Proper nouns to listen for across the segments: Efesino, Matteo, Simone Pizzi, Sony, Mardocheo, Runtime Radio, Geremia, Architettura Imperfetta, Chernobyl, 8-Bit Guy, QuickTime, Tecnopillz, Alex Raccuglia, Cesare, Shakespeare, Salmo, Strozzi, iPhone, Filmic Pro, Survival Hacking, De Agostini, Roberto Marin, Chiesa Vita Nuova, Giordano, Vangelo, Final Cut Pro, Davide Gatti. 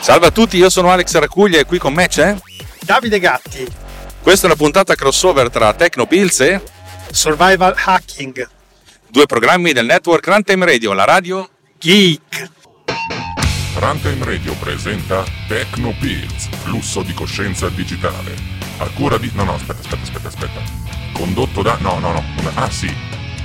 Salve a tutti, io sono Alex Raccuglia e qui con me c'è Davide Gatti. Questa è una puntata crossover tra Tecnopillz e Survival Hacking, due programmi del network Runtime Radio, la radio geek. Runtime Radio presenta Tecnopillz, flusso di coscienza digitale, a cura di... aspetta, condotto da...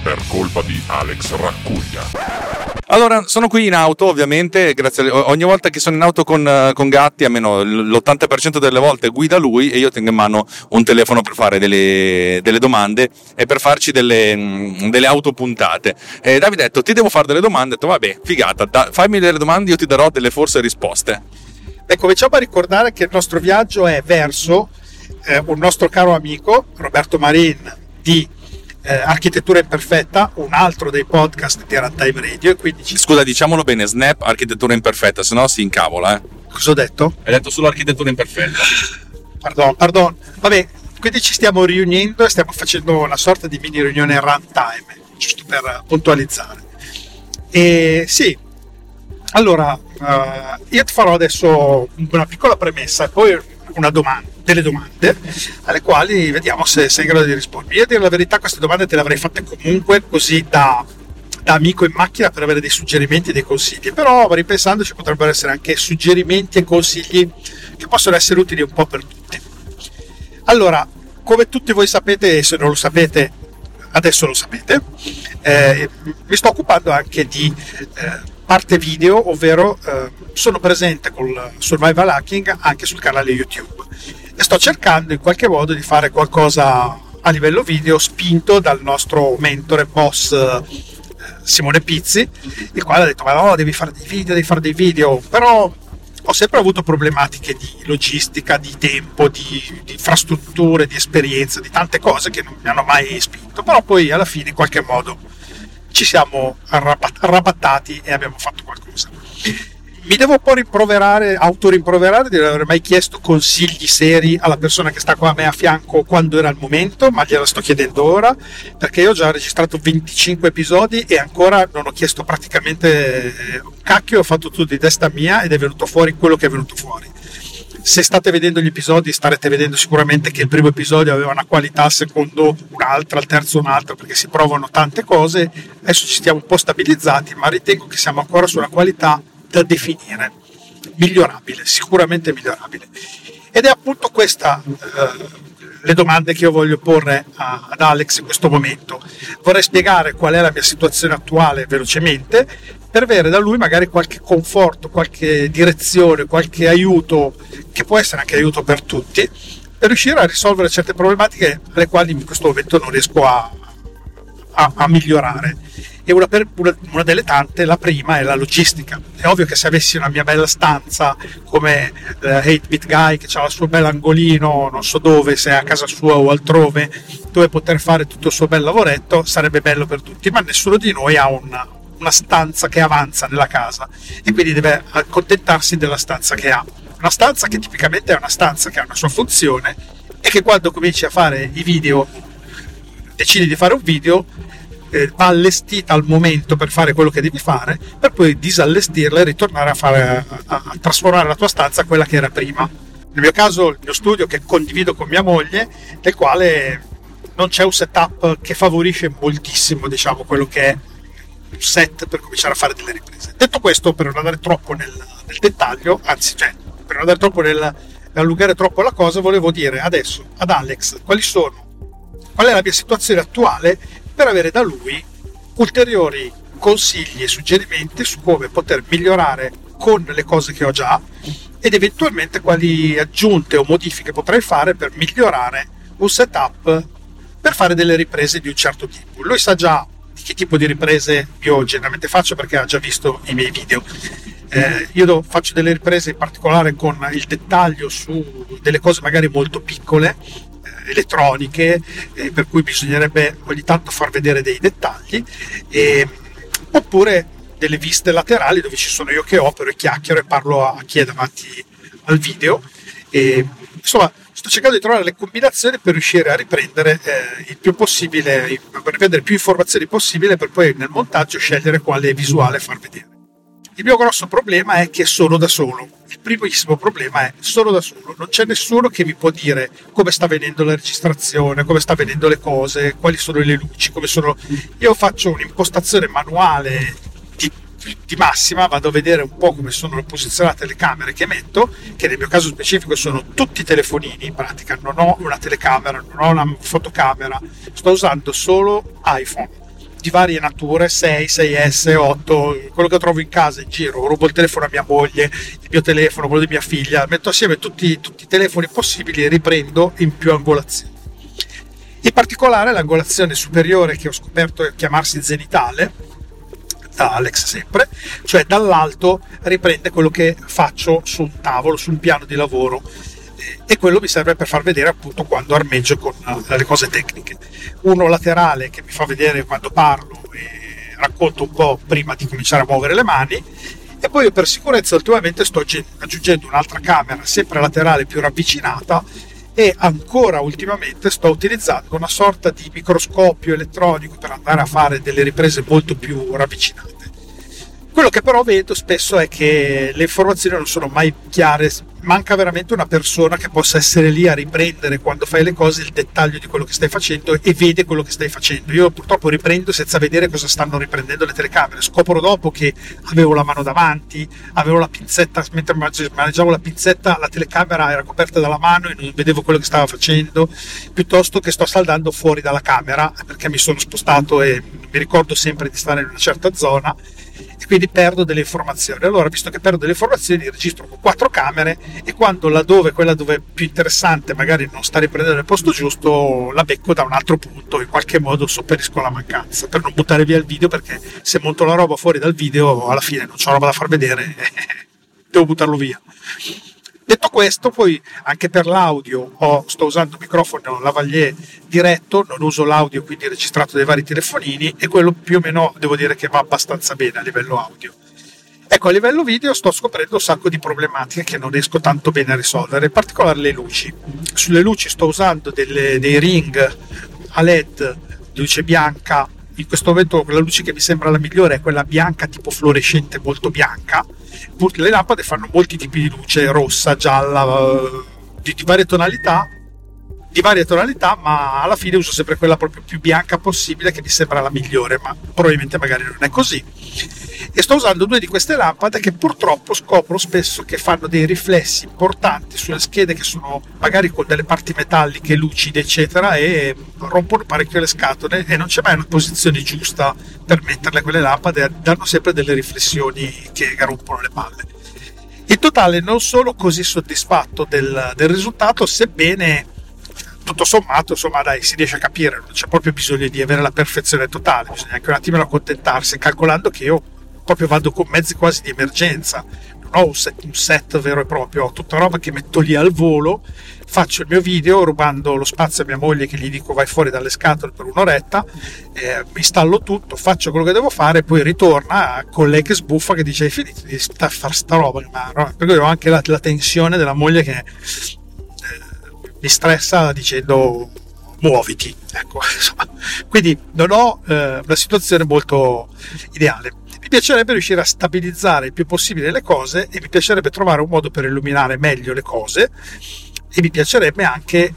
per colpa di Alex Raccuglia. Allora, sono qui in auto, ovviamente, grazie a... ogni volta che sono in auto con Gatti, almeno l'80% delle volte guida lui e io tengo in mano un telefono per fare delle domande e per farci delle autopuntate. E Davide ha detto, ti devo fare delle domande, ho detto, vabbè, figata, fammi delle domande, io ti darò delle forse risposte. Ecco, cominciamo a ricordare che il nostro viaggio è verso un nostro caro amico, Roberto Marin, di... Architettura Imperfetta, un altro dei podcast di Runtime Radio, e quindi scusa, diciamolo bene, Snap Architettura Imperfetta, sennò si incavola. Cosa ho detto? Hai detto solo Architettura Imperfetta. Pardon. Vabbè, quindi ci stiamo riunendo e stiamo facendo una sorta di mini riunione Runtime, giusto per puntualizzare. E sì, allora io ti farò adesso una piccola premessa e poi una domanda, delle domande alle quali vediamo se sei in grado di rispondere. Io, a dire la verità, queste domande te le avrei fatte comunque, così da amico in macchina, per avere dei suggerimenti e dei consigli, però ripensandoci potrebbero essere anche suggerimenti e consigli che possono essere utili un po' per tutti. Allora, come tutti voi sapete, e se non lo sapete adesso lo sapete, mi sto occupando anche di parte video, ovvero sono presente col Survival Hacking anche sul canale YouTube e sto cercando in qualche modo di fare qualcosa a livello video, spinto dal nostro mentore boss Simone Pizzi, il quale ha detto ma no, devi fare dei video, però ho sempre avuto problematiche di logistica, di tempo, di infrastrutture, di esperienza, di tante cose che non mi hanno mai spinto, però poi alla fine in qualche modo ci siamo arrabattati e abbiamo fatto qualcosa. Mi devo un po' autorimproverare di non aver mai chiesto consigli seri alla persona che sta qua a me a fianco quando era il momento, ma gliela sto chiedendo ora, perché io ho già registrato 25 episodi e ancora non ho chiesto praticamente un cacchio, ho fatto tutto di testa mia ed è venuto fuori quello che è venuto fuori. Se state vedendo gli episodi starete vedendo sicuramente che il primo episodio aveva una qualità, il secondo un'altra, il terzo un'altra, perché si provano tante cose. Adesso ci stiamo un po' stabilizzati, ma ritengo che siamo ancora sulla qualità da definire migliorabile, sicuramente migliorabile, ed è appunto questa le domande che io voglio porre ad Alex in questo momento. Vorrei spiegare qual è la mia situazione attuale velocemente per avere da lui magari qualche conforto, qualche direzione, qualche aiuto, che può essere anche aiuto per tutti, per riuscire a risolvere certe problematiche alle quali in questo momento non riesco a migliorare. E una delle tante, la prima, è la logistica. È ovvio che se avessi una mia bella stanza come 8-Bit Guy, che ha il suo bel angolino, non so dove, se è a casa sua o altrove, dove poter fare tutto il suo bel lavoretto, sarebbe bello per tutti, ma nessuno di noi ha una stanza che avanza nella casa e quindi deve accontentarsi della stanza che ha. Una stanza che tipicamente è una stanza che ha una sua funzione e che quando cominci a fare i video, decidi di fare un video, va allestita al momento per fare quello che devi fare, per poi disallestirla e ritornare a trasformare la tua stanza a quella che era prima. Nel mio caso, il mio studio che condivido con mia moglie, nel quale non c'è un setup che favorisce moltissimo, diciamo, quello che è un set per cominciare a fare delle riprese. Detto questo, per non andare troppo nel dettaglio, per non andare troppo nell'allungare troppo la cosa, volevo dire adesso ad Alex qual è la mia situazione attuale, per avere da lui ulteriori consigli e suggerimenti su come poter migliorare con le cose che ho già ed eventualmente quali aggiunte o modifiche potrei fare per migliorare un setup per fare delle riprese di un certo tipo. Lui sa già che tipo di riprese io generalmente faccio, perché ha già visto i miei video. Io faccio delle riprese in particolare con il dettaglio su delle cose magari molto piccole, elettroniche, per cui bisognerebbe ogni tanto far vedere dei dettagli, oppure delle viste laterali dove ci sono io che opero e chiacchiero e parlo a chi è davanti al video. E, insomma, sto cercando di trovare le combinazioni per riuscire a riprendere il più possibile, per riprendere più informazioni possibile, per poi nel montaggio scegliere quale visuale far vedere. Il mio grosso problema è che sono da solo. Il primissimo problema è sono da solo, non c'è nessuno che mi può dire come sta venendo la registrazione, come sta venendo le cose, quali sono le luci, come sono. Io faccio un'impostazione manuale di massima, vado a vedere un po' come sono posizionate le camere che metto, che nel mio caso specifico sono tutti telefonini, in pratica non ho una telecamera, non ho una fotocamera, sto usando solo iPhone di varie nature, 6, 6S, 8, quello che trovo in casa in giro, rubo il telefono a mia moglie, il mio telefono, quello di mia figlia, metto assieme tutti i telefoni possibili e riprendo in più angolazioni. In particolare l'angolazione superiore, che ho scoperto chiamarsi zenitale, da Alex sempre, cioè dall'alto riprende quello che faccio su un tavolo, su un piano di lavoro, e quello mi serve per far vedere appunto quando armeggio con le cose tecniche. Uno laterale che mi fa vedere quando parlo e racconto un po' prima di cominciare a muovere le mani, e poi io per sicurezza ultimamente sto aggiungendo un'altra camera sempre laterale più ravvicinata, e ancora ultimamente sto utilizzando una sorta di microscopio elettronico per andare a fare delle riprese molto più ravvicinate. Quello che però vedo spesso è che le informazioni non sono mai chiare, manca veramente una persona che possa essere lì a riprendere quando fai le cose il dettaglio di quello che stai facendo e vede quello che stai facendo. Io purtroppo riprendo senza vedere cosa stanno riprendendo le telecamere, scopro dopo che avevo la mano davanti, avevo la pinzetta, mentre maneggiavo la pinzetta la telecamera era coperta dalla mano e non vedevo quello che stava facendo, piuttosto che sto saldando fuori dalla camera perché mi sono spostato e mi ricordo sempre di stare in una certa zona e quindi perdo delle informazioni. Allora, visto che perdo delle informazioni, registro con 4 camere e quando quella dove è più interessante magari non sta riprendendo il posto giusto, la becco da un altro punto, in qualche modo sopperisco la mancanza per non buttare via il video, perché se monto la roba fuori dal video alla fine non c'ho roba da far vedere, devo buttarlo via. Detto questo, poi anche per l'audio sto usando un microfono lavalier diretto, non uso l'audio quindi registrato dai vari telefonini, e quello più o meno devo dire che va abbastanza bene a livello audio. Ecco, a livello video sto scoprendo un sacco di problematiche che non riesco tanto bene a risolvere, in particolare le luci. Sulle luci sto usando dei ring a LED, luce bianca. In questo momento la luce che mi sembra la migliore è quella bianca, tipo fluorescente, molto bianca. Le lampade fanno molti tipi di luce, rossa, gialla, di varie tonalità, ma alla fine uso sempre quella proprio più bianca possibile, che mi sembra la migliore, ma probabilmente magari non è così. E sto usando 2 di queste lampade che purtroppo scopro spesso che fanno dei riflessi importanti sulle schede, che sono magari con delle parti metalliche lucide eccetera, e rompono parecchio le scatole e non c'è mai una posizione giusta per metterle quelle lampade, danno sempre delle riflessioni che rompono le palle. In totale non sono così soddisfatto del risultato, sebbene tutto sommato, insomma, dai, si riesce a capire, non c'è proprio bisogno di avere la perfezione totale, bisogna anche un attimino accontentarsi, calcolando che io proprio vado con mezzi quasi di emergenza, non ho un set vero e proprio, ho tutta roba che metto lì al volo, faccio il mio video rubando lo spazio a mia moglie che gli dico vai fuori dalle scatole per un'oretta, installo tutto, faccio quello che devo fare, poi ritorna con lei che sbuffa, che dice hai finito di fare sta roba, perché ho anche la tensione della moglie che mi stressa dicendo muoviti, ecco, insomma. Quindi non ho una situazione molto ideale. Mi piacerebbe riuscire a stabilizzare il più possibile le cose, e mi piacerebbe trovare un modo per illuminare meglio le cose, e mi piacerebbe anche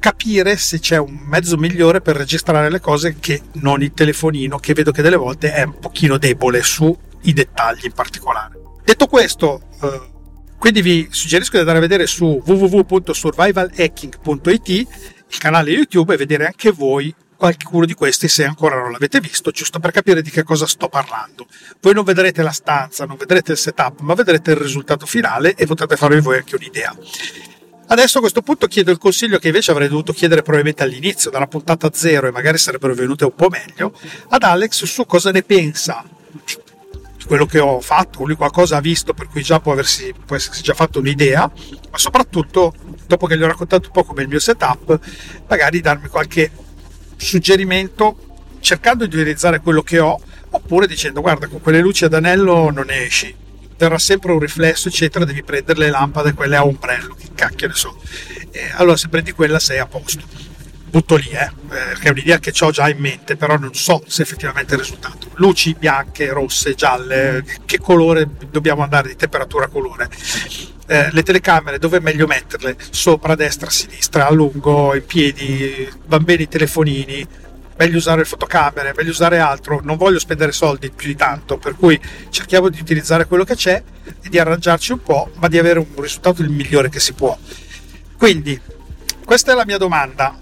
capire se c'è un mezzo migliore per registrare le cose che non il telefonino, che vedo che delle volte è un pochino debole sui dettagli in particolare. Detto questo, quindi vi suggerisco di andare a vedere su www.survivalhacking.it il canale YouTube e vedere anche voi qualcuno di questi, se ancora non l'avete visto, giusto per capire di che cosa sto parlando. Voi non vedrete la stanza, non vedrete il setup, ma vedrete il risultato finale e potrete farvi voi anche un'idea. Adesso a questo punto chiedo il consiglio che invece avrei dovuto chiedere probabilmente all'inizio, dalla puntata zero, e magari sarebbero venute un po' meglio, ad Alex su cosa ne pensa di quello che ho fatto. Lui qualcosa ha visto, per cui già può essersi già fatto un'idea, ma soprattutto, dopo che gli ho raccontato un po' come il mio setup, magari darmi qualche suggerimento cercando di utilizzare quello che ho, oppure dicendo: guarda, con quelle luci ad anello non ne esci, terrà sempre un riflesso, eccetera, devi prendere le lampade, quelle a ombrello, che cacchio ne so. Allora se prendi quella sei a posto. Butto lì, perché è un'idea che ho già in mente, però non so se effettivamente il risultato. Luci bianche, rosse, gialle, che colore dobbiamo andare, di temperatura, colore. Le telecamere dove è meglio metterle? Sopra, destra, sinistra, a lungo, in piedi, bambini, telefonini. Meglio usare le fotocamere, meglio usare altro. Non voglio spendere soldi più di tanto, per cui cerchiamo di utilizzare quello che c'è e di arrangiarci un po', ma di avere un risultato il migliore che si può. Quindi questa è la mia domanda: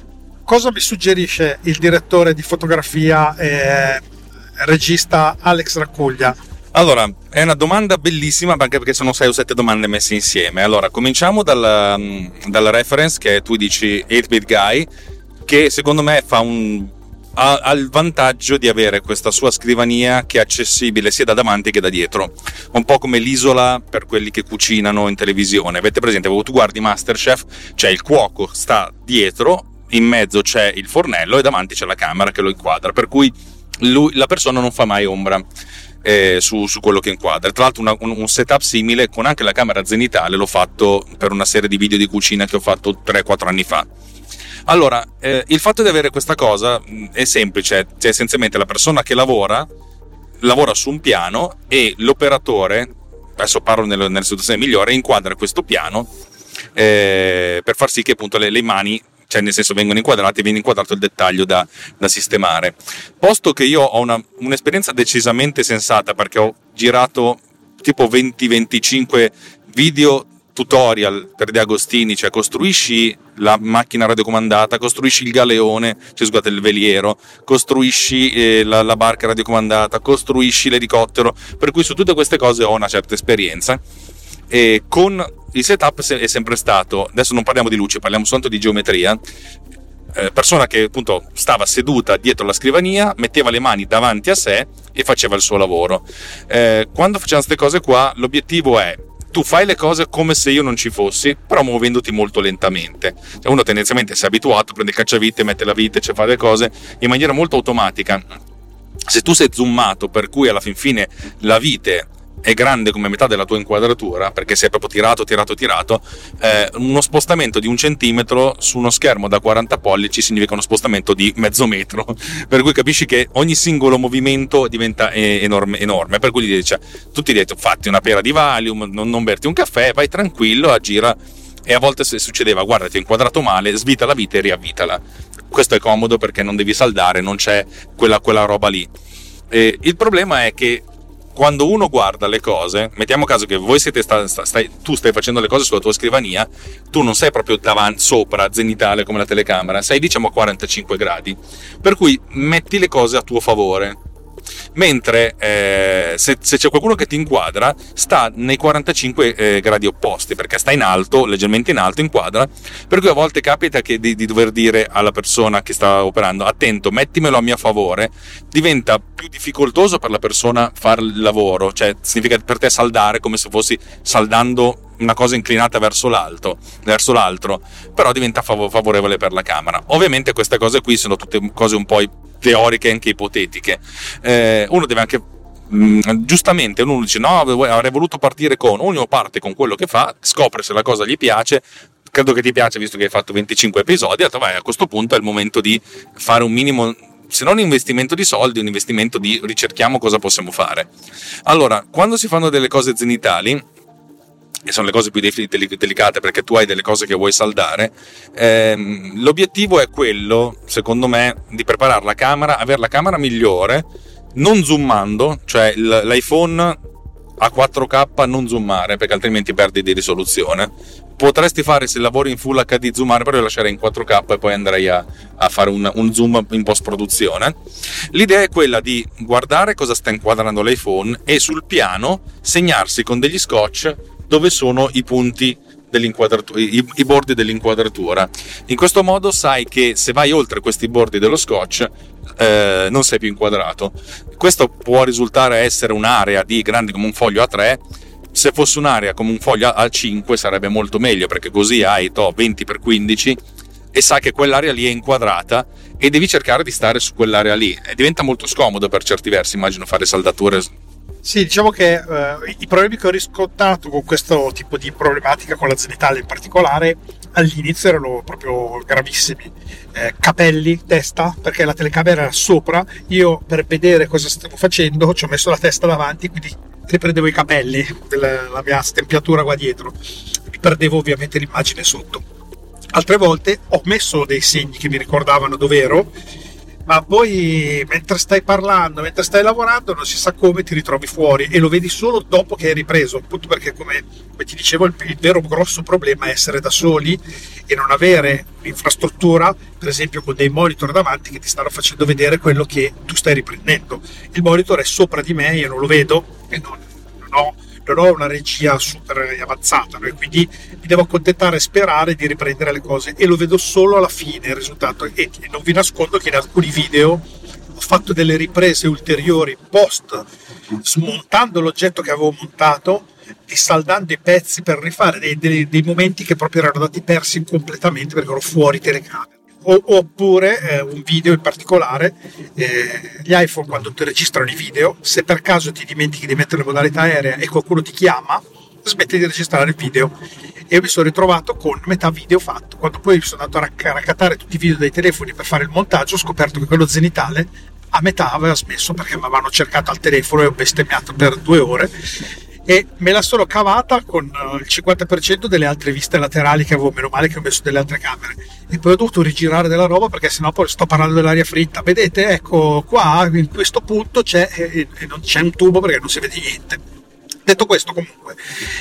cosa mi suggerisce il direttore di fotografia e regista Alex Raccuglia? Allora, è una domanda bellissima, anche perché sono 6 o 7 domande messe insieme. Allora, cominciamo dalla reference che tu dici, 8-Bit Guy, che secondo me ha il vantaggio di avere questa sua scrivania che è accessibile sia da davanti che da dietro, un po' come l'isola per quelli che cucinano in televisione. Avete presente, tu guardi Masterchef, c'è il cuoco, sta dietro, in mezzo c'è il fornello e davanti c'è la camera che lo inquadra, per cui la persona non fa mai ombra su quello che inquadra. Tra l'altro un setup simile con anche la camera zenitale l'ho fatto per una serie di video di cucina che ho fatto 3-4 anni fa. Allora, il fatto di avere questa cosa è semplice, cioè essenzialmente la persona che lavora su un piano e l'operatore, adesso parlo nella situazione migliore, inquadra questo piano per far sì che appunto le mani, cioè nel senso, vengono inquadrate e viene inquadrato il dettaglio da sistemare. Posto che io ho un'esperienza decisamente sensata, perché ho girato tipo 20-25 video tutorial per De Agostini, cioè costruisci la macchina radiocomandata, costruisci il galeone, cioè scusate, il veliero, costruisci la barca radiocomandata, costruisci l'elicottero, per cui su tutte queste cose ho una certa esperienza. E con il setup è sempre stato, adesso non parliamo di luce, parliamo soltanto di geometria, persona che appunto stava seduta dietro la scrivania, metteva le mani davanti a sé e faceva il suo lavoro. Quando facciamo queste cose qua, l'obiettivo è: tu fai le cose come se io non ci fossi, però muovendoti molto lentamente. Uno tendenzialmente si è abituato, prende il cacciavite, mette la vite, cioè fa le cose in maniera molto automatica. Se tu sei zoomato, per cui alla fin fine la vite è grande come metà della tua inquadratura, perché sei proprio tirato, uno spostamento di 1 centimetro su uno schermo da 40 pollici significa uno spostamento di mezzo metro, per cui capisci che ogni singolo movimento diventa enorme, per cui cioè, tutti gli detto: fatti una pera di Valium, non berti un caffè, vai tranquillo, aggira. E a volte succedeva: guarda, ti ho inquadrato male, svita la vite e riavvitala. Questo è comodo perché non devi saldare, non c'è quella roba lì. Il problema è che quando uno guarda le cose, mettiamo caso che voi siete tu stai facendo le cose sulla tua scrivania, tu non sei proprio davanti, sopra, zenitale come la telecamera, sei diciamo a 45 gradi, per cui metti le cose a tuo favore, mentre se c'è qualcuno che ti inquadra, sta nei 45 gradi opposti, perché sta in alto, leggermente in alto, inquadra, per cui a volte capita che di dover dire alla persona che sta operando: attento, mettimelo a mio favore. Diventa più difficoltoso per la persona fare il lavoro, cioè significa per te saldare come se fossi saldando una cosa inclinata verso l'altro, però diventa favorevole per la camera. Ovviamente queste cose qui sono tutte cose un po' teoriche, anche ipotetiche. Uno deve anche giustamente, uno dice: no, avrei voluto partire con, ognuno parte con quello che fa, scopre se la cosa gli piace. Credo che ti piace, visto che hai fatto 25 episodi, a questo punto è il momento di fare un minimo, se non un investimento di soldi, un investimento di ricerchiamo cosa possiamo fare. Allora, quando si fanno delle cose zenitali, che sono le cose più delicate perché tu hai delle cose che vuoi saldare, l'obiettivo è quello, secondo me, di preparare la camera, avere la camera migliore, non zoomando, cioè l'iPhone a 4K non zoomare, perché altrimenti perdi di risoluzione. Potresti fare, se lavori in Full HD, zoomare, però io lascerei in 4K e poi andrei a fare un zoom in post produzione. L'idea è quella di guardare cosa sta inquadrando l'iPhone e sul piano segnarsi con degli scotch dove sono i punti dell'inquadratura, i bordi dell'inquadratura. In questo modo sai che se vai oltre questi bordi dello scotch non sei più inquadrato. Questo può risultare essere un'area di grande come un foglio A3. Se fosse un'area come un foglio A5 sarebbe molto meglio, perché così hai 20x15 e sai che quell'area lì è inquadrata e devi cercare di stare su quell'area lì. E diventa molto scomodo per certi versi, immagino, fare saldature. Sì, diciamo che i problemi che ho riscontrato con questo tipo di problematica, con la zenitale in particolare, all'inizio erano proprio gravissimi. Capelli, testa, perché la telecamera era sopra, io per vedere cosa stavo facendo ci ho messo la testa davanti, quindi riprendevo i capelli della mia stempiatura qua dietro, mi perdevo ovviamente l'immagine sotto. Altre volte ho messo dei segni che mi ricordavano dove ero, ma poi mentre stai parlando, mentre stai lavorando, non si sa come ti ritrovi fuori e lo vedi solo dopo che hai ripreso, appunto perché come ti dicevo il vero grosso problema è essere da soli e non avere un'infrastruttura, per esempio con dei monitor davanti che ti stanno facendo vedere quello che tu stai riprendendo. Il monitor è sopra di me, io non lo vedo e non ho una regia super avanzata, no? E quindi mi devo accontentare e sperare di riprendere le cose e lo vedo solo alla fine il risultato. E non vi nascondo che in alcuni video ho fatto delle riprese ulteriori post, smontando l'oggetto che avevo montato, dissaldando i pezzi per rifare dei momenti che proprio erano andati persi completamente perché ero fuori telecamera. Oppure un video in particolare, gli iPhone quando ti registrano i video, se per caso ti dimentichi di mettere la modalità aerea e qualcuno ti chiama, smetti di registrare il video. E mi sono ritrovato con metà video fatto. Quando poi sono andato a raccattare tutti i video dai telefoni per fare il montaggio, ho scoperto che quello zenitale a metà aveva smesso perché mi avevano cercato al telefono e ho bestemmiato per 2 ore. E me la sono cavata con il 50% delle altre viste laterali che avevo, meno male che ho messo delle altre camere, e poi ho dovuto rigirare della roba perché sennò poi sto parlando dell'aria fritta, vedete, ecco qua in questo punto c'è e non c'è un tubo perché non si vede niente. Detto questo, comunque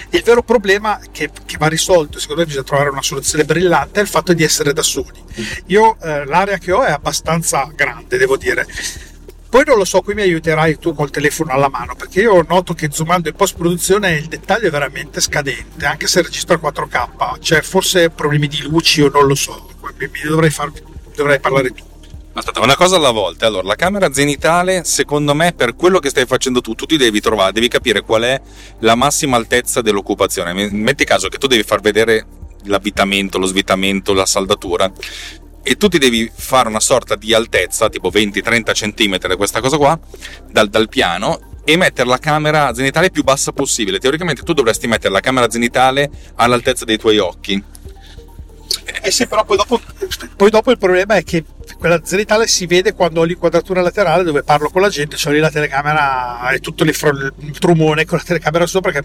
il vero problema che va risolto, secondo me bisogna trovare una soluzione brillante, è il fatto di essere da soli. Io l'area che ho è abbastanza grande, devo dire. Poi non lo so, qui mi aiuterai tu col telefono alla mano, perché io noto che zoomando in post-produzione il dettaglio è veramente scadente, anche se registro a 4K, cioè forse problemi di luci o non lo so, dovrei parlare tu. Aspetta, una cosa alla volta. Allora, la camera zenitale, secondo me, per quello che stai facendo tu ti devi trovare, devi capire qual è la massima altezza dell'occupazione. Metti caso che tu devi far vedere l'avvitamento, lo svitamento, la saldatura, e tu ti devi fare una sorta di altezza tipo 20-30 cm, questa cosa qua dal piano, e mettere la camera zenitale più bassa possibile. Teoricamente tu dovresti mettere la camera zenitale all'altezza dei tuoi occhi. Sì, però poi dopo il problema è che quella zenitale si vede quando ho l'inquadratura laterale dove parlo con la gente, cioè lì la telecamera è tutto il trumone con la telecamera sopra, che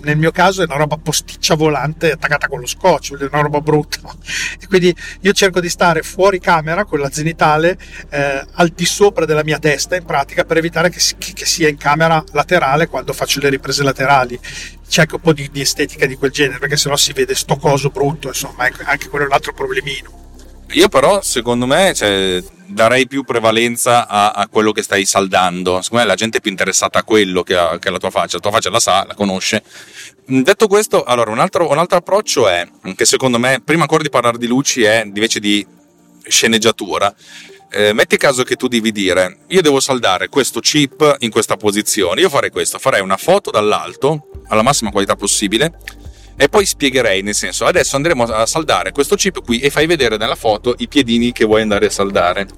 nel mio caso è una roba posticcia volante attaccata con lo scotch, è una roba brutta, e quindi io cerco di stare fuori camera con la zenitale al di sopra della mia testa, in pratica, per evitare che sia in camera laterale quando faccio le riprese laterali. C'è anche un po' di estetica di quel genere, perché sennò si vede sto coso brutto, insomma, anche quello è un altro problemino. Io però, secondo me, darei più prevalenza a quello che stai saldando. Secondo me la gente è più interessata a quello che alla tua faccia. La tua faccia la sa, la conosce. Detto questo, allora un altro approccio è, che secondo me, prima ancora di parlare di luci, è invece di sceneggiatura. Metti caso che tu devi dire, io devo saldare questo chip in questa posizione, io farei questo, farei una foto dall'alto, alla massima qualità possibile, e poi spiegherei, nel senso, adesso andremo a saldare questo chip qui e fai vedere nella foto i piedini che vuoi andare a saldare.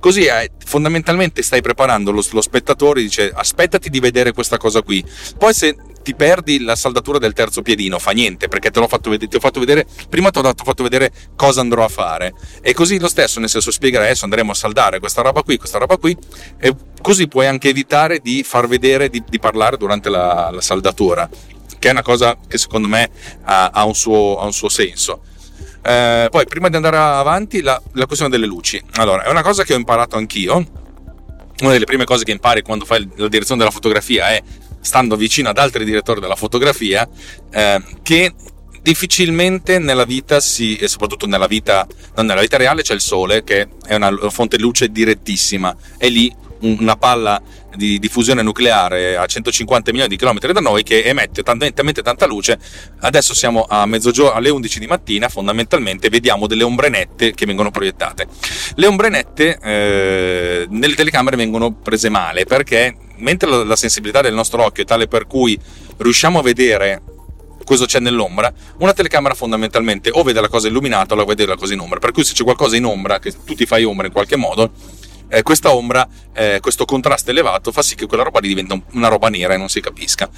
Così fondamentalmente stai preparando lo spettatore, dice aspettati di vedere questa cosa qui. Poi se ti perdi la saldatura del terzo piedino fa niente, perché ti ho fatto vedere prima, ti ho fatto vedere cosa andrò a fare. E così lo stesso, nel senso, spiegare adesso andremo a saldare questa roba qui, e così puoi anche evitare di far vedere, di parlare durante la saldatura, che è una cosa che secondo me ha un suo senso. Poi, prima di andare avanti, la questione delle luci. Allora, è una cosa che ho imparato anch'io. Una delle prime cose che impari quando fai la direzione della fotografia è, stando vicino ad altri direttori della fotografia, che difficilmente nella vita e soprattutto nella vita reale, c'è il sole, che è una fonte di luce direttissima, e lì una palla di fusione nucleare a 150 milioni di chilometri da noi che emette talmente tanta luce. Adesso siamo a mezzogiorno, alle 11 di mattina, fondamentalmente vediamo delle ombrenette che vengono proiettate. Le ombrenette nelle telecamere vengono prese male, perché mentre la sensibilità del nostro occhio è tale per cui riusciamo a vedere cosa c'è nell'ombra, una telecamera fondamentalmente o vede la cosa illuminata o la vede la cosa in ombra, per cui se c'è qualcosa in ombra, che tu ti fai ombra in qualche modo, questa ombra, questo contrasto elevato fa sì che quella roba lì diventa una roba nera e non si capisca.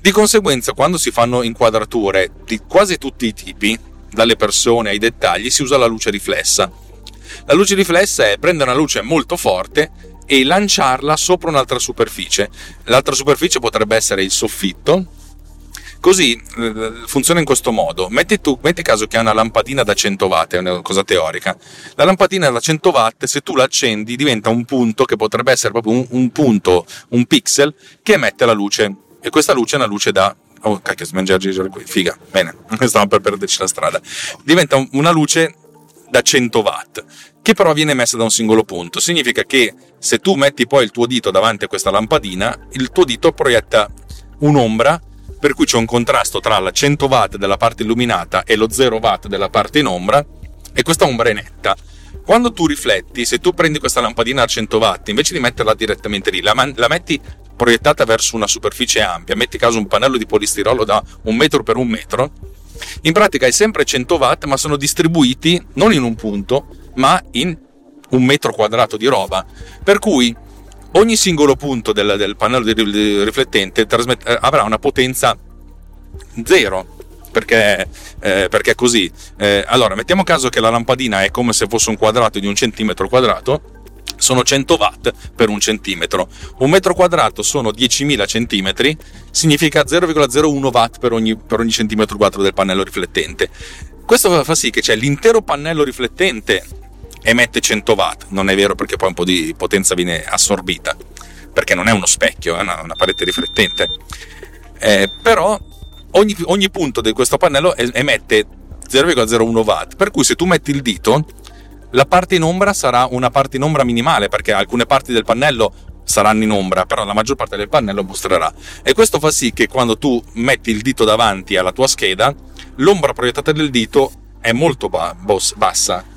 Di conseguenza, quando si fanno inquadrature di quasi tutti i tipi, dalle persone ai dettagli, si usa la luce riflessa. La luce riflessa è prendere una luce molto forte e lanciarla sopra un'altra superficie. L'altra superficie potrebbe essere il soffitto. Così funziona in questo modo: metti caso che hai una lampadina da 100 watt, è una cosa teorica. La lampadina da 100 watt, se tu la accendi, diventa un punto che potrebbe essere proprio un punto, un pixel, che emette la luce. E questa luce è una luce da... Oh, cacchio, smangiare qui, figa, bene, stavamo per perderci la strada. Diventa una luce da 100 watt, che però viene emessa da un singolo punto. Significa che se tu metti poi il tuo dito davanti a questa lampadina, il tuo dito proietta un'ombra, per cui c'è un contrasto tra la 100 watt della parte illuminata e lo 0 watt della parte in ombra, e questa ombra è netta. Quando tu rifletti, se tu prendi questa lampadina a 100 watt, invece di metterla direttamente lì, la metti proiettata verso una superficie ampia, metti caso un pannello di polistirolo da 1 metro per 1 metro, in pratica è sempre 100 watt, ma sono distribuiti non in un punto, ma in 1 metro quadrato di roba, per cui ogni singolo punto del pannello riflettente avrà una potenza 0, perché è così. Allora, mettiamo caso che la lampadina è come se fosse un quadrato di 1 centimetro quadrato, sono 100 watt per 1 centimetro. 1 metro quadrato sono 10.000 centimetri, significa 0,01 watt per ogni centimetro quadro del pannello riflettente. Questo fa sì che c'è l'intero pannello riflettente emette 100 watt, non è vero, perché poi un po' di potenza viene assorbita, perché non è uno specchio, è una parete riflettente, però ogni punto di questo pannello emette 0,01 watt, per cui se tu metti il dito, la parte in ombra sarà una parte in ombra minimale, perché alcune parti del pannello saranno in ombra, però la maggior parte del pannello mostrerà, e questo fa sì che quando tu metti il dito davanti alla tua scheda, l'ombra proiettata del dito è molto bassa,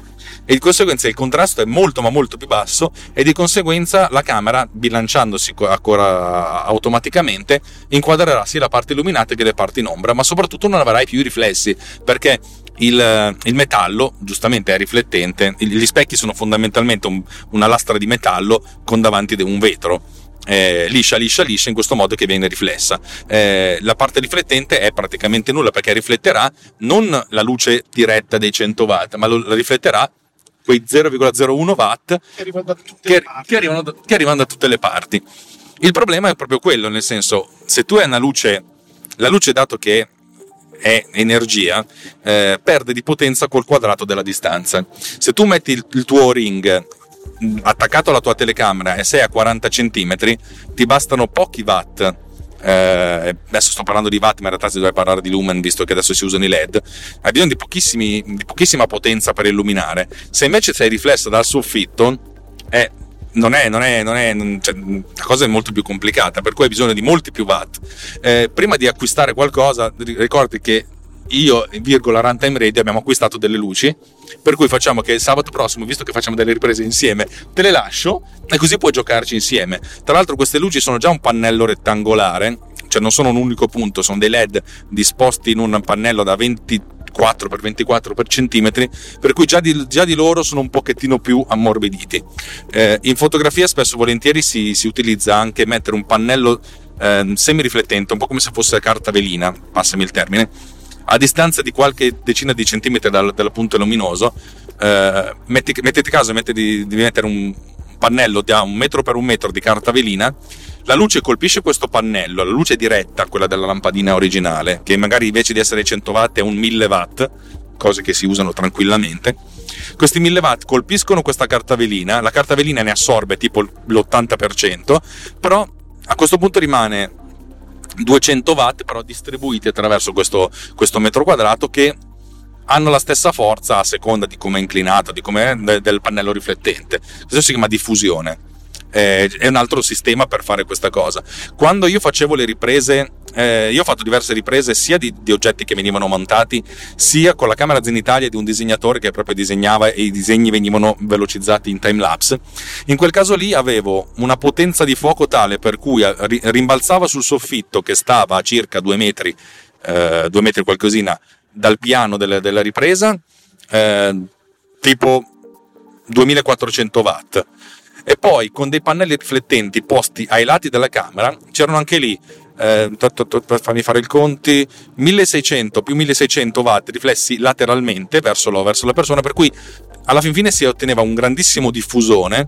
e di conseguenza il contrasto è molto ma molto più basso, e di conseguenza la camera, bilanciandosi ancora automaticamente, inquadrerà sia la parte illuminata che le parti in ombra, ma soprattutto non avrai più i riflessi, perché il metallo giustamente è riflettente. Gli specchi sono fondamentalmente una lastra di metallo con davanti un vetro, liscia in questo modo che viene riflessa. La parte riflettente è praticamente nulla, perché rifletterà non la luce diretta dei 100 watt, ma la rifletterà quei 0,01 watt che arrivano da tutte le parti. Il problema è proprio quello, nel senso, se tu hai una luce, la luce, dato che è energia, perde di potenza col quadrato della distanza. Se tu metti il tuo ring attaccato alla tua telecamera e sei a 40 centimetri, ti bastano pochi watt. Adesso sto parlando di watt, ma in realtà si deve parlare di lumen, visto che adesso si usano i LED. Hai bisogno di pochissima potenza per illuminare. Se invece sei riflessa dal soffitto, cioè, la cosa è molto più complicata, per cui hai bisogno di molti più watt. Prima di acquistare qualcosa, ricordi che io, Runtime Radio, abbiamo acquistato delle luci, per cui facciamo che sabato prossimo, visto che facciamo delle riprese insieme, te le lascio e così puoi giocarci insieme. Tra l'altro queste luci sono già un pannello rettangolare, cioè non sono un unico punto, sono dei LED disposti in un pannello da 24 x 24 centimetri, per cui già di loro sono un pochettino più ammorbiditi. In fotografia spesso e volentieri si utilizza anche mettere un pannello semiriflettente, un po' come se fosse carta velina, passami il termine, a distanza di qualche decina di centimetri dal punto luminoso. Mettete caso di mettere un pannello da 1 metro per 1 metro di carta velina. La luce colpisce questo pannello, la luce diretta, quella della lampadina originale, che magari invece di essere 100 watt è un 1000 watt, cose che si usano tranquillamente. Questi 1000 watt colpiscono questa carta velina, la carta velina ne assorbe tipo l'80%, però a questo punto rimane 200 watt però distribuiti attraverso questo metro quadrato, che hanno la stessa forza a seconda di come è inclinato, di come è del pannello riflettente. Questo si chiama diffusione. è un altro sistema per fare questa cosa. Quando io facevo le riprese, io ho fatto diverse riprese sia di oggetti che venivano montati, sia con la camera Zenitalia di un disegnatore che proprio disegnava e i disegni venivano velocizzati in time lapse. In quel caso lì avevo una potenza di fuoco tale per cui rimbalzava sul soffitto, che stava a circa 2 metri, 2 metri qualcosina dal piano della ripresa, tipo 2400 watt. E poi con dei pannelli riflettenti posti ai lati della camera c'erano anche lì, fammi fare i conti, 1600 più 1600 watt riflessi lateralmente verso la persona, per cui alla fin fine si otteneva un grandissimo diffusone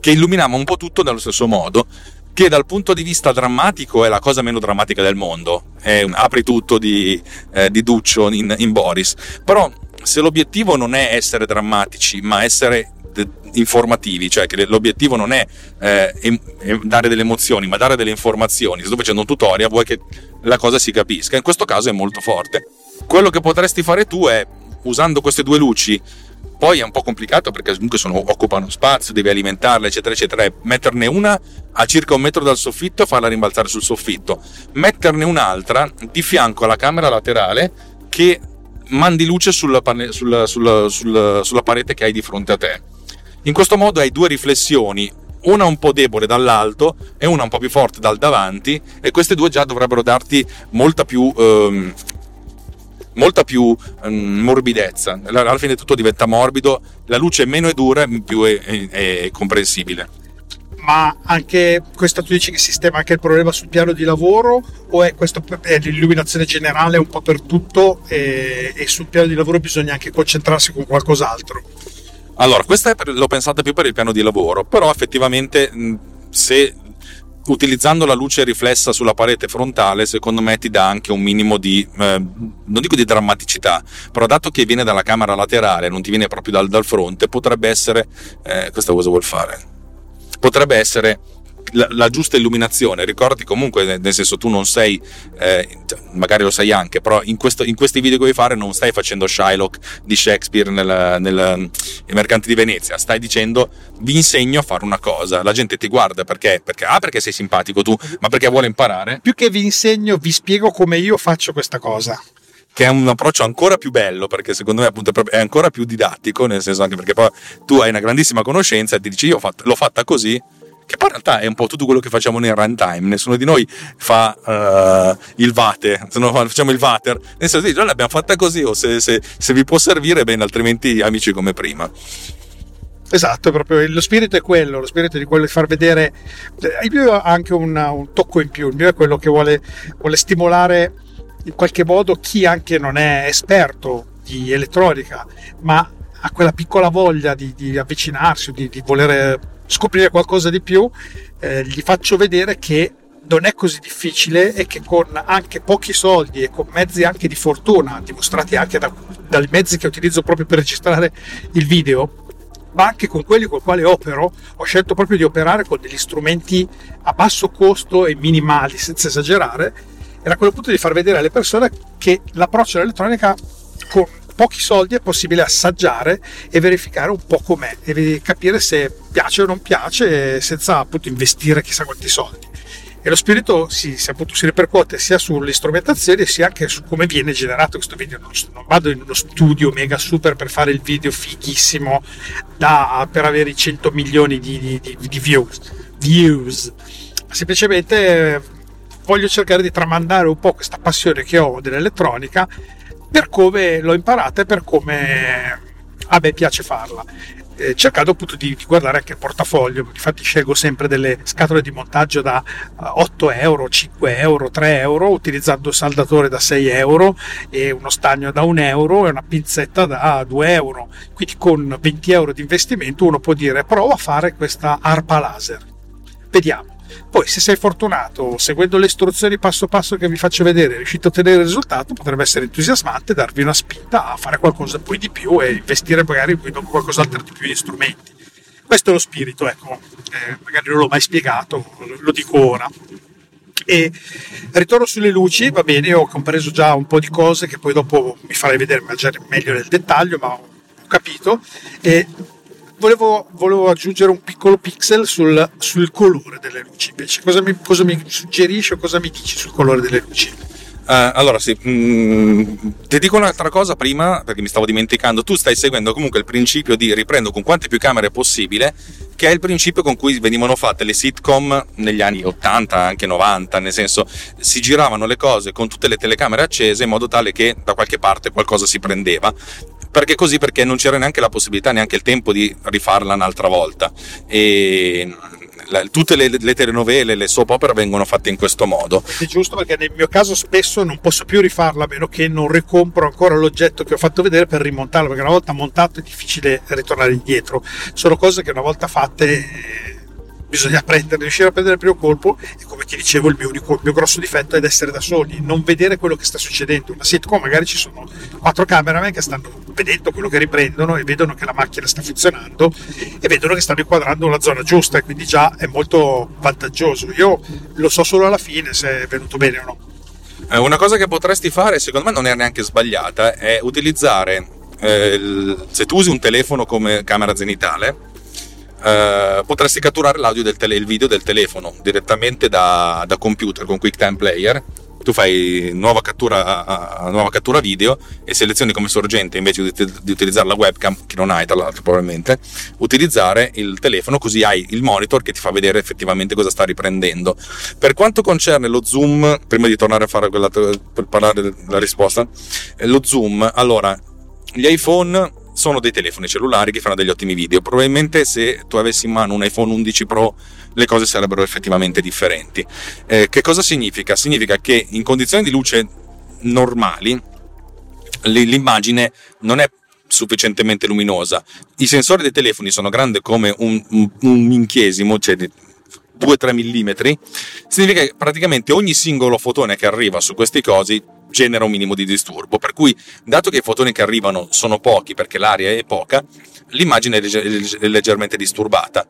che illuminava un po' tutto nello stesso modo, che dal punto di vista drammatico è la cosa meno drammatica del mondo, è un apri tutto di Duccio in Boris. Però se l'obiettivo non è essere drammatici ma essere informativi, cioè che l'obiettivo non è dare delle emozioni ma dare delle informazioni, sto facendo un tutorial, vuoi che la cosa si capisca, in questo caso è molto forte. Quello che potresti fare tu è, usando queste due luci, poi è un po' complicato perché comunque occupano spazio, devi alimentarle eccetera eccetera, metterne una a circa 1 metro dal soffitto e farla rimbalzare sul soffitto, metterne un'altra di fianco alla camera laterale che mandi luce sulla parete che hai di fronte a te. In questo modo hai due riflessioni, una un po' debole dall'alto e una un po' più forte dal davanti, e queste due già dovrebbero darti molta più morbidezza. Alla fine tutto diventa morbido, la luce è meno è dura, più è comprensibile. Ma anche questo, tu dici che sistema anche il problema sul piano di lavoro, o è questo è l'illuminazione generale un po' per tutto, e sul piano di lavoro bisogna anche concentrarsi con qualcos'altro? Allora, questa l'ho pensata più per il piano di lavoro, però effettivamente se utilizzando la luce riflessa sulla parete frontale, secondo me ti dà anche un minimo di non dico di drammaticità, però dato che viene dalla camera laterale, non ti viene proprio dal fronte, potrebbe essere questa cosa vuol fare, potrebbe essere la giusta illuminazione. Ricordi comunque, nel senso, tu non sei magari lo sai anche, però in questi video che vuoi fare non stai facendo Shylock di Shakespeare nei Mercanti di Venezia, stai dicendo vi insegno a fare una cosa, la gente ti guarda perché sei simpatico tu, ma perché vuole imparare. Più che vi insegno, vi spiego come io faccio questa cosa, che è un approccio ancora più bello, perché secondo me appunto è ancora più didattico, nel senso, anche perché poi tu hai una grandissima conoscenza e ti dici l'ho fatta così, che poi in realtà è un po' tutto quello che facciamo nel runtime. Nessuno di noi fa il vate, se non facciamo il vater, nel senso di l'abbiamo fatta così, o se vi può servire bene, altrimenti amici come prima. Esatto, proprio lo spirito è quello, lo spirito di quello di far vedere. Il mio ha anche un tocco in più, il mio è quello che vuole stimolare in qualche modo chi anche non è esperto di elettronica, ma ha quella piccola voglia di avvicinarsi, di voler scoprire qualcosa di più. Gli faccio vedere che non è così difficile e che con anche pochi soldi e con mezzi anche di fortuna, dimostrati anche dai mezzi che utilizzo proprio per registrare il video, ma anche con quelli col quale opero, ho scelto proprio di operare con degli strumenti a basso costo e minimali, senza esagerare, e da quel punto di far vedere alle persone che l'approccio all'elettronica con pochi soldi è possibile assaggiare e verificare un po' com'è e capire se piace o non piace, senza appunto investire chissà quanti soldi. E lo spirito si ripercuote sia sulle strumentazioni sia anche su come viene generato questo video. Non vado in uno studio mega super per fare il video fighissimo per avere i 100 milioni di views. Semplicemente voglio cercare di tramandare un po' questa passione che ho dell'elettronica, per come l'ho imparata e per come a me piace farla, cercando appunto di guardare anche il portafoglio. Infatti scelgo sempre delle scatole di montaggio da 8€, 5€, 3€, utilizzando un saldatore da 6€ e uno stagno da 1€ e una pinzetta da 2€, quindi con 20€ di investimento uno può dire prova a fare questa arpa laser, vediamo. Poi, se sei fortunato, seguendo le istruzioni passo passo che vi faccio vedere, riuscite a ottenere il risultato, potrebbe essere entusiasmante, darvi una spinta a fare qualcosa poi di più e investire magari in qualcos'altro di più in strumenti. Questo è lo spirito, ecco, magari non l'ho mai spiegato, lo dico ora. E ritorno sulle luci, va bene, ho compreso già un po' di cose che poi dopo mi farei vedere meglio nel dettaglio, ma ho capito. E volevo aggiungere un piccolo pixel sul colore delle luci. Invece, cosa mi suggerisci o cosa mi dici sul colore delle luci? Allora sì, ti dico un'altra cosa prima, perché mi stavo dimenticando. Tu stai seguendo comunque il principio di riprendo con quante più camere possibile, che è il principio con cui venivano fatte le sitcom negli anni 80, anche 90, nel senso si giravano le cose con tutte le telecamere accese in modo tale che da qualche parte qualcosa si prendeva. Perché così? Perché non c'era neanche la possibilità, neanche il tempo di rifarla un'altra volta, e tutte le telenovele, le soap opera vengono fatte in questo modo. È giusto, perché nel mio caso spesso non posso più rifarla a meno che non ricompro ancora l'oggetto che ho fatto vedere per rimontarlo, perché una volta montato è difficile ritornare indietro. Sono cose che una volta fatte bisogna riuscire a prendere il primo colpo, e come ti dicevo il mio grosso difetto è di essere da soli, non vedere quello che sta succedendo. Una sitcom magari ci sono 4 cameraman che stanno vedendo quello che riprendono e vedono che la macchina sta funzionando e vedono che stanno inquadrando la zona giusta, e quindi già è molto vantaggioso. Io lo so solo alla fine se è venuto bene o no. Una cosa che potresti fare, secondo me non è neanche sbagliata, è utilizzare se tu usi un telefono come camera zenitale, potresti catturare l'audio il video del telefono direttamente da computer con QuickTime Player. Tu fai nuova cattura video e selezioni come sorgente, invece di utilizzare la webcam che non hai tra l'altro, probabilmente utilizzare il telefono, così hai il monitor che ti fa vedere effettivamente cosa sta riprendendo. Per quanto concerne lo zoom, prima di tornare a fare per parlare della risposta, lo zoom, allora gli iPhone sono dei telefoni cellulari che fanno degli ottimi video. Probabilmente se tu avessi in mano un iPhone 11 Pro le cose sarebbero effettivamente differenti. Che cosa significa? Significa che in condizioni di luce normali l'immagine non è sufficientemente luminosa. I sensori dei telefoni sono grandi come un minchiesimo, cioè 2-3 mm, significa che praticamente ogni singolo fotone che arriva su questi cosi genera un minimo di disturbo, per cui dato che i fotoni che arrivano sono pochi perché l'aria è poca, l'immagine è leggermente disturbata.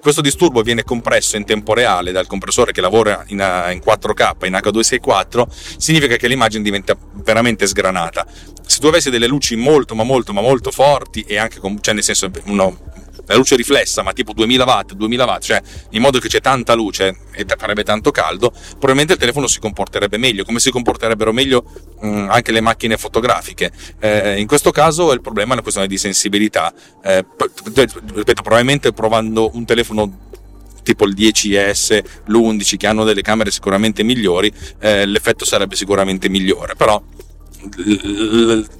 Questo disturbo viene compresso in tempo reale dal compressore che lavora in 4K, in H264, significa che l'immagine diventa veramente sgranata. Se tu avessi delle luci molto ma molto ma molto forti, e anche cioè nel senso la luce riflessa ma tipo 2000 watt, cioè in modo che c'è tanta luce e farebbe tanto caldo, probabilmente il telefono si comporterebbe meglio, come si comporterebbero meglio anche le macchine fotografiche. In questo caso il problema è una questione di sensibilità. Ripeto, probabilmente provando un telefono tipo il 10S, l'11 che hanno delle camere sicuramente migliori, l'effetto sarebbe sicuramente migliore, però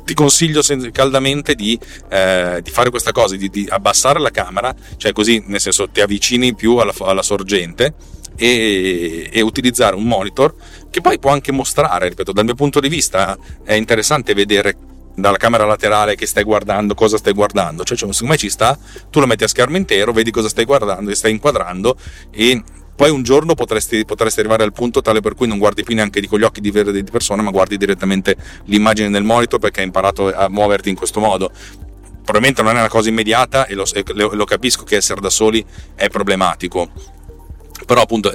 ti consiglio caldamente di fare questa cosa, di abbassare la camera, cioè così nel senso ti avvicini più alla sorgente, e utilizzare un monitor che poi può anche mostrare. Ripeto, dal mio punto di vista è interessante vedere dalla camera laterale che stai guardando, cosa stai guardando, cioè secondo me ci sta. Tu lo metti a schermo intero, vedi cosa stai guardando e stai inquadrando, e poi un giorno potresti arrivare al punto tale per cui non guardi più neanche con gli occhi di persona, ma guardi direttamente l'immagine nel monitor, perché hai imparato a muoverti in questo modo. Probabilmente non è una cosa immediata, e lo capisco che essere da soli è problematico, però appunto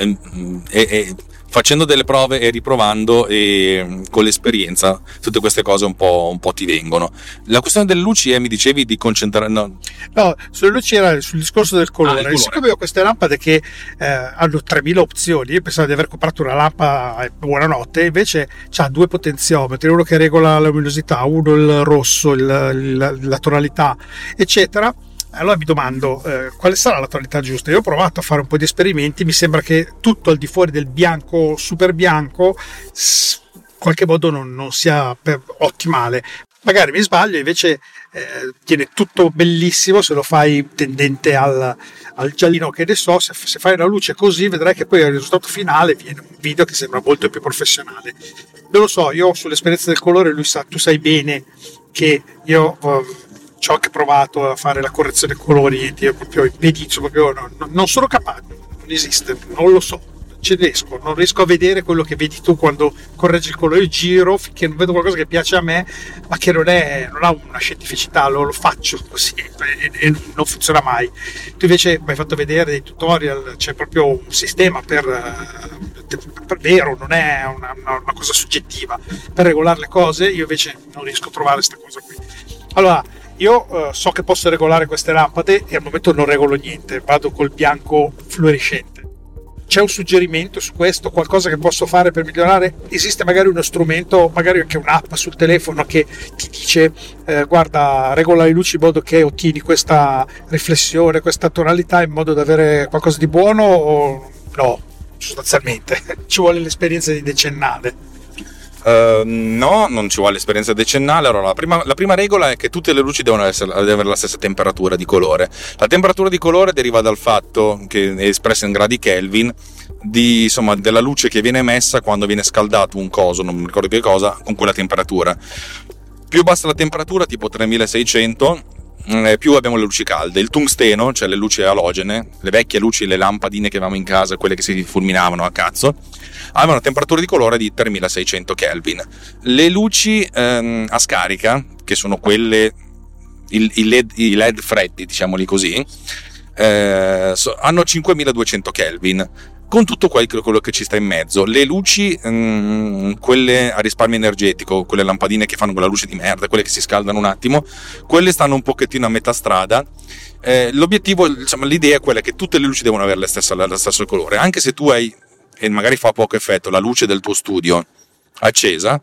facendo delle prove e riprovando, e con l'esperienza tutte queste cose un po' ti vengono. La questione delle luci mi dicevi di concentrare. No, sulle luci era sul discorso del colore. Siccome ho queste lampade che hanno 3000 opzioni, io pensavo di aver comprato una lampada buonanotte, invece c'ha 2 potenziometri, uno che regola la luminosità, uno il rosso, la tonalità eccetera. Allora mi domando quale sarà la tonalità giusta. Io ho provato a fare un po' di esperimenti, mi sembra che tutto al di fuori del bianco super bianco in qualche modo non sia ottimale. Magari mi sbaglio, invece tiene tutto bellissimo se lo fai tendente al giallino, che ne so. Se fai una luce così vedrai che poi al risultato finale viene un video che sembra molto più professionale. Non lo so, io sull'esperienza del colore, tu sai bene che io ci ho anche provato a fare la correzione colori, io proprio impedisco, proprio non sono capace, non esiste, non lo so, non riesco a vedere quello che vedi tu quando correggi il colore. Io giro finché non vedo qualcosa che piace a me, ma che non ha una scientificità, lo faccio così e non funziona mai. Tu invece mi hai fatto vedere dei tutorial, c'è proprio un sistema per vero, non è una cosa soggettiva per regolare le cose. Io invece non riesco a trovare questa cosa qui. Allora io so che posso regolare queste lampade e al momento non regolo niente, vado col bianco fluorescente. C'è un suggerimento su questo, qualcosa che posso fare per migliorare? Esiste magari uno strumento, magari anche un'app sul telefono che ti dice guarda, regola le luci in modo che ottieni questa riflessione, questa tonalità, in modo da avere qualcosa di buono? O no, sostanzialmente ci vuole l'esperienza di decennale. No, non ci vuole esperienza decennale. Allora, la prima regola è che tutte le luci devono avere la stessa temperatura di colore. La temperatura di colore deriva dal fatto, che è espressa in gradi Kelvin, della luce che viene emessa quando viene scaldato un coso, non mi ricordo che cosa, con quella temperatura. Più bassa la temperatura, tipo 3600, più abbiamo le luci calde. Il tungsteno, cioè le luci alogene, le vecchie luci, le lampadine che avevamo in casa, quelle che si fulminavano a cazzo, avevano una temperatura di colore di 3600 Kelvin. Le luci a scarica, che sono quelle i LED freddi, diciamoli così, hanno 5200 Kelvin, con tutto quello che ci sta in mezzo. Le luci, quelle a risparmio energetico, quelle lampadine che fanno quella luce di merda, quelle che si scaldano un attimo, quelle stanno un pochettino a metà strada. L'obiettivo, l'idea è quella che tutte le luci devono avere lo stesso colore. Anche se tu hai, e magari fa poco effetto, la luce del tuo studio accesa,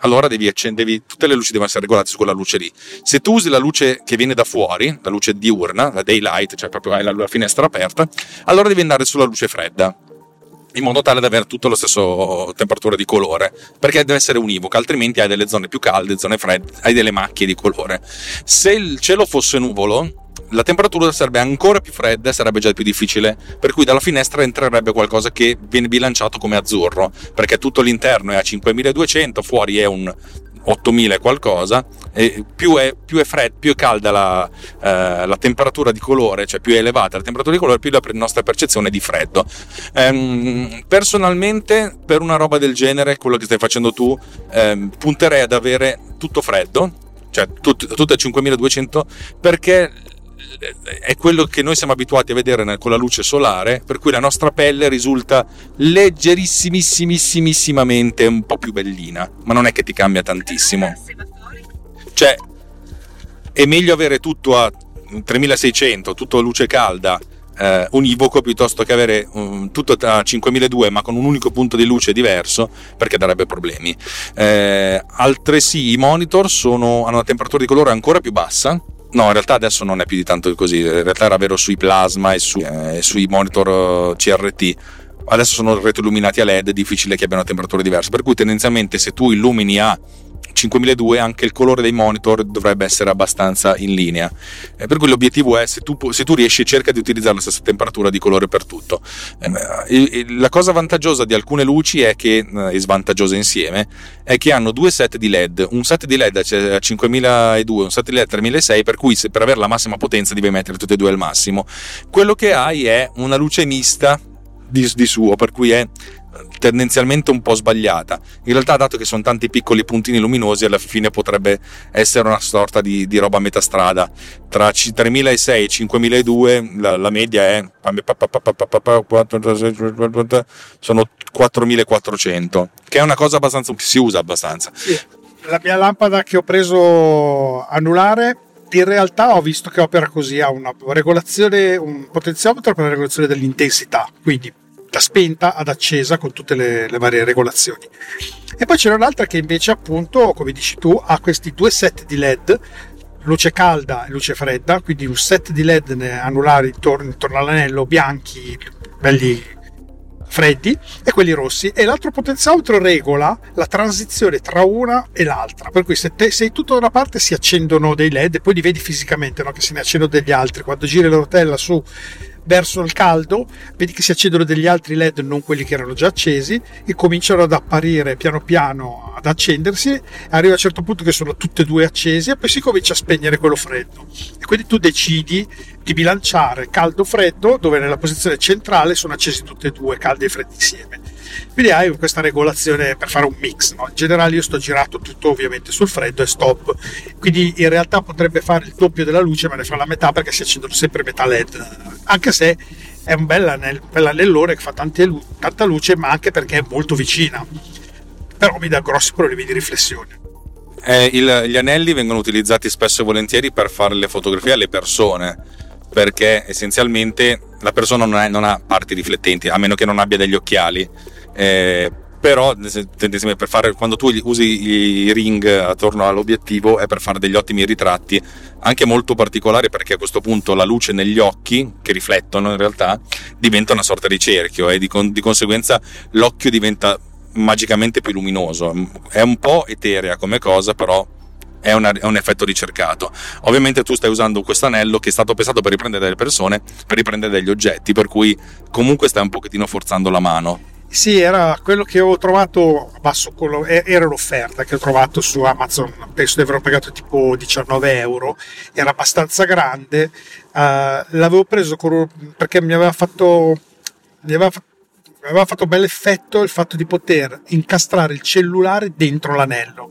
allora tutte le luci devono essere regolate su quella luce lì. Se tu usi la luce che viene da fuori, la luce diurna, la daylight, cioè proprio hai la finestra aperta, allora devi andare sulla luce fredda, in modo tale da avere tutto lo stesso temperatura di colore, perché deve essere univoca, altrimenti hai delle zone più calde, zone fredde, hai delle macchie di colore. Se il cielo fosse nuvolo, la temperatura sarebbe ancora più fredda, sarebbe già più difficile, per cui dalla finestra entrerebbe qualcosa che viene bilanciato come azzurro, perché tutto l'interno è a 5200, fuori è un 8000 qualcosa, e più è fredda, più è calda la temperatura di colore, cioè più è elevata la temperatura di colore, più la nostra percezione di freddo. Personalmente, per una roba del genere, quello che stai facendo tu, punterei ad avere tutto freddo, cioè tutto a 5200, perché è quello che noi siamo abituati a vedere con la luce solare, per cui la nostra pelle risulta leggerissimissimamente un po' più bellina, ma non è che ti cambia tantissimo. Cioè, è meglio avere tutto a 3600, tutto a luce calda, univoco, piuttosto che avere tutto a 5200 ma con un unico punto di luce diverso, perché darebbe problemi. Altresì i monitor hanno una temperatura di colore ancora più bassa. No, in realtà adesso non è più di tanto così, in realtà era vero sui plasma e sui monitor CRT, adesso sono retroilluminati a LED, è difficile che abbiano temperature diverse, per cui tendenzialmente se tu illumini a 5200 anche il colore dei monitor dovrebbe essere abbastanza in linea, per cui l'obiettivo è, se tu riesci, cerca di utilizzare la stessa temperatura di colore per tutto. La cosa vantaggiosa di alcune luci e svantaggiosa insieme è che hanno due set di LED, un set di LED a 5200, un set di LED a 3600, per cui per avere la massima potenza devi mettere tutti e due al massimo. Quello che hai è una luce mista di suo, per cui è tendenzialmente un po' sbagliata. In realtà, dato che sono tanti piccoli puntini luminosi, alla fine potrebbe essere una sorta di roba a metà strada tra 3600 e 5200. La media è, sono 4400, che è una cosa abbastanza, si usa abbastanza. Sì. La mia lampada che ho preso anulare, in realtà ho visto che opera così, ha una regolazione, un potenziometro per la regolazione dell'intensità, quindi da spenta ad accesa con tutte le varie regolazioni. E poi c'era un'altra che invece, appunto, come dici tu, ha questi due set di LED, luce calda e luce fredda, quindi un set di LED anulari intorno all'anello, bianchi, belli freddi, e quelli rossi, e l'altro potenziometro regola la transizione tra una e l'altra, per cui se tutto da una parte si accendono dei LED, e poi li vedi fisicamente, no? Che se ne accendono degli altri, quando giri la rotella su verso il caldo vedi che si accendono degli altri LED, non quelli che erano già accesi, e cominciano ad apparire piano piano, ad accendersi, arriva a un certo punto che sono tutte e due accesi, e poi si comincia a spegnere quello freddo, e quindi tu decidi di bilanciare caldo-freddo, dove nella posizione centrale sono accesi tutte e due, caldi e freddi insieme, quindi hai questa regolazione per fare un mix, no? In generale io sto girato tutto ovviamente sul freddo e stop, quindi in realtà potrebbe fare il doppio della luce ma ne fa la metà, perché si accendono sempre metà LED, anche se è un bell'anellone che fa tanta luce, ma anche perché è molto vicina, però mi dà grossi problemi di riflessione. Gli anelli vengono utilizzati spesso e volentieri per fare le fotografie alle persone, perché essenzialmente la persona non ha parti riflettenti, a meno che non abbia degli occhiali, però per fare, quando tu usi i ring attorno all'obiettivo, è per fare degli ottimi ritratti, anche molto particolari, perché a questo punto la luce negli occhi, che riflettono in realtà, diventa una sorta di cerchio, e di conseguenza l'occhio diventa magicamente più luminoso. È un po' eterea come cosa, però è un effetto ricercato. Ovviamente tu stai usando questo anello che è stato pensato per riprendere delle persone, per riprendere degli oggetti, per cui comunque stai un pochettino forzando la mano. Sì, era quello che ho trovato a basso collo, era l'offerta che ho trovato su Amazon, penso di averlo pagato tipo 19€, era abbastanza grande, l'avevo preso perché mi aveva fatto bel effetto il fatto di poter incastrare il cellulare dentro l'anello,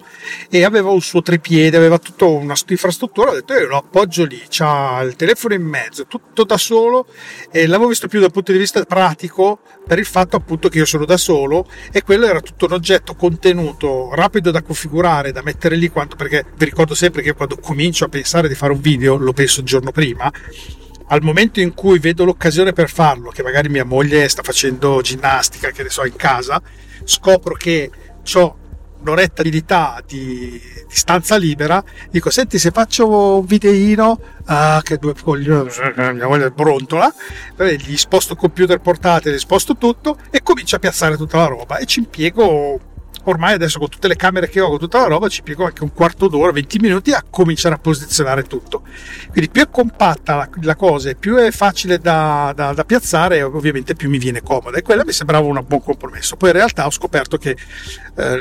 e aveva un suo tripiede, aveva tutta una infrastruttura. Ho detto io lo appoggio lì, c'ha il telefono in mezzo, tutto da solo, e l'avevo visto più dal punto di vista pratico, per il fatto appunto che io sono da solo, e quello era tutto un oggetto contenuto, rapido da configurare, da mettere lì, quanto, perché vi ricordo sempre che quando comincio a pensare di fare un video lo penso il giorno prima. Al momento in cui vedo l'occasione per farlo, che magari mia moglie sta facendo ginnastica, che ne so, in casa, scopro che ho un'oretta di stanza libera, dico: senti, se faccio un videino, che due coglioni, mia moglie brontola, gli sposto il computer portatile, sposto tutto, e comincio a piazzare tutta la roba, e ci impiego, ormai adesso con tutte le camere che ho, con tutta la roba, ci impiego anche un quarto d'ora, 20 minuti a cominciare a posizionare tutto. Quindi più è compatta la cosa, più è facile da piazzare, ovviamente più mi viene comoda, e quella mi sembrava un buon compromesso. Poi in realtà ho scoperto che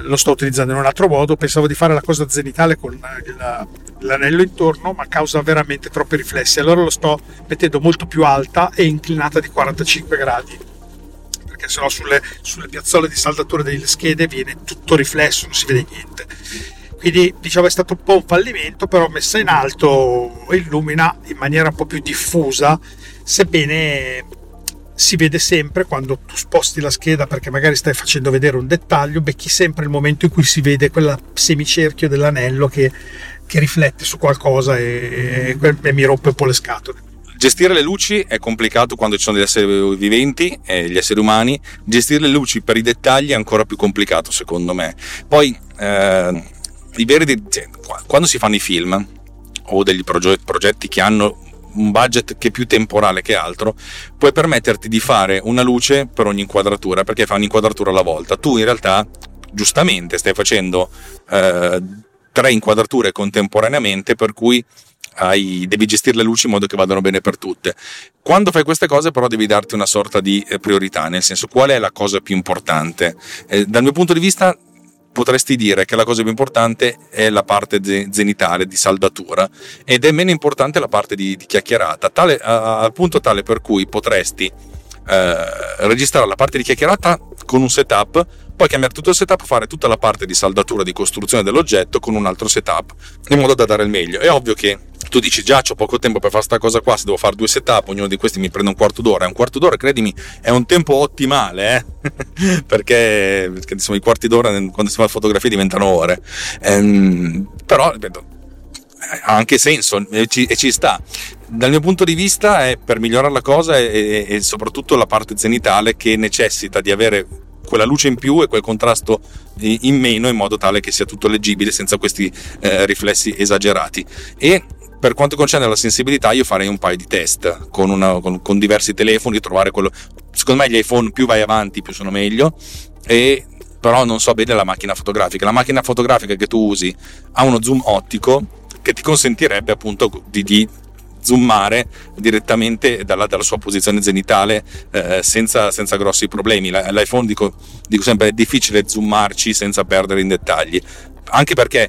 lo sto utilizzando in un altro modo. Pensavo di fare la cosa zenitale con l'anello intorno, ma causa veramente troppi riflessi, allora lo sto mettendo molto più alta e inclinata di 45 gradi, che sennò sulle piazzole di saldatura delle schede viene tutto riflesso, non si vede niente. Quindi diciamo è stato un po' un fallimento, però messa in alto illumina in maniera un po' più diffusa, sebbene si vede sempre quando tu sposti la scheda, perché magari stai facendo vedere un dettaglio, becchi sempre il momento in cui si vede quel semicerchio dell'anello che riflette su qualcosa, e mi rompe un po' le scatole. Gestire le luci è complicato quando ci sono gli esseri viventi e gli esseri umani. Gestire le luci per i dettagli è ancora più complicato, secondo me. Poi quando si fanno i film o degli progetti che hanno un budget che è più temporale che altro, puoi permetterti di fare una luce per ogni inquadratura, perché fai un'inquadratura alla volta. Tu in realtà giustamente stai facendo 3 inquadrature contemporaneamente, per cui devi gestire le luci in modo che vadano bene per tutte. Quando fai queste cose però devi darti una sorta di priorità, nel senso, qual è la cosa più importante? Dal mio punto di vista potresti dire che la cosa più importante è la parte zenitale di saldatura, ed è meno importante la parte di chiacchierata, al punto tale per cui potresti registrare la parte di chiacchierata con un setup, poi cambiare tutto il setup, fare tutta la parte di saldatura, di costruzione dell'oggetto con un altro setup, in modo da dare il meglio. È ovvio che tu dici: già c'ho poco tempo per fare sta cosa qua, se devo fare 2 setup, ognuno di questi mi prende un quarto d'ora. Un quarto d'ora, credimi, è un tempo ottimale, perché insomma i quarti d'ora quando si fa fotografia diventano ore, però ripeto, ha anche senso e ci sta. Dal mio punto di vista è per migliorare la cosa, e soprattutto la parte zenitale, che necessita di avere quella luce in più e quel contrasto in meno, in modo tale che sia tutto leggibile senza questi riflessi esagerati. E per quanto concerne la sensibilità, io farei un paio di test con diversi telefoni, trovare quello. Secondo me gli iPhone, più vai avanti più sono meglio, però non so bene la macchina fotografica che tu usi ha uno zoom ottico che ti consentirebbe appunto di zoomare direttamente dalla sua posizione zenitale senza grossi problemi. L'iPhone, dico sempre, è difficile zoomarci senza perdere in dettagli, anche perché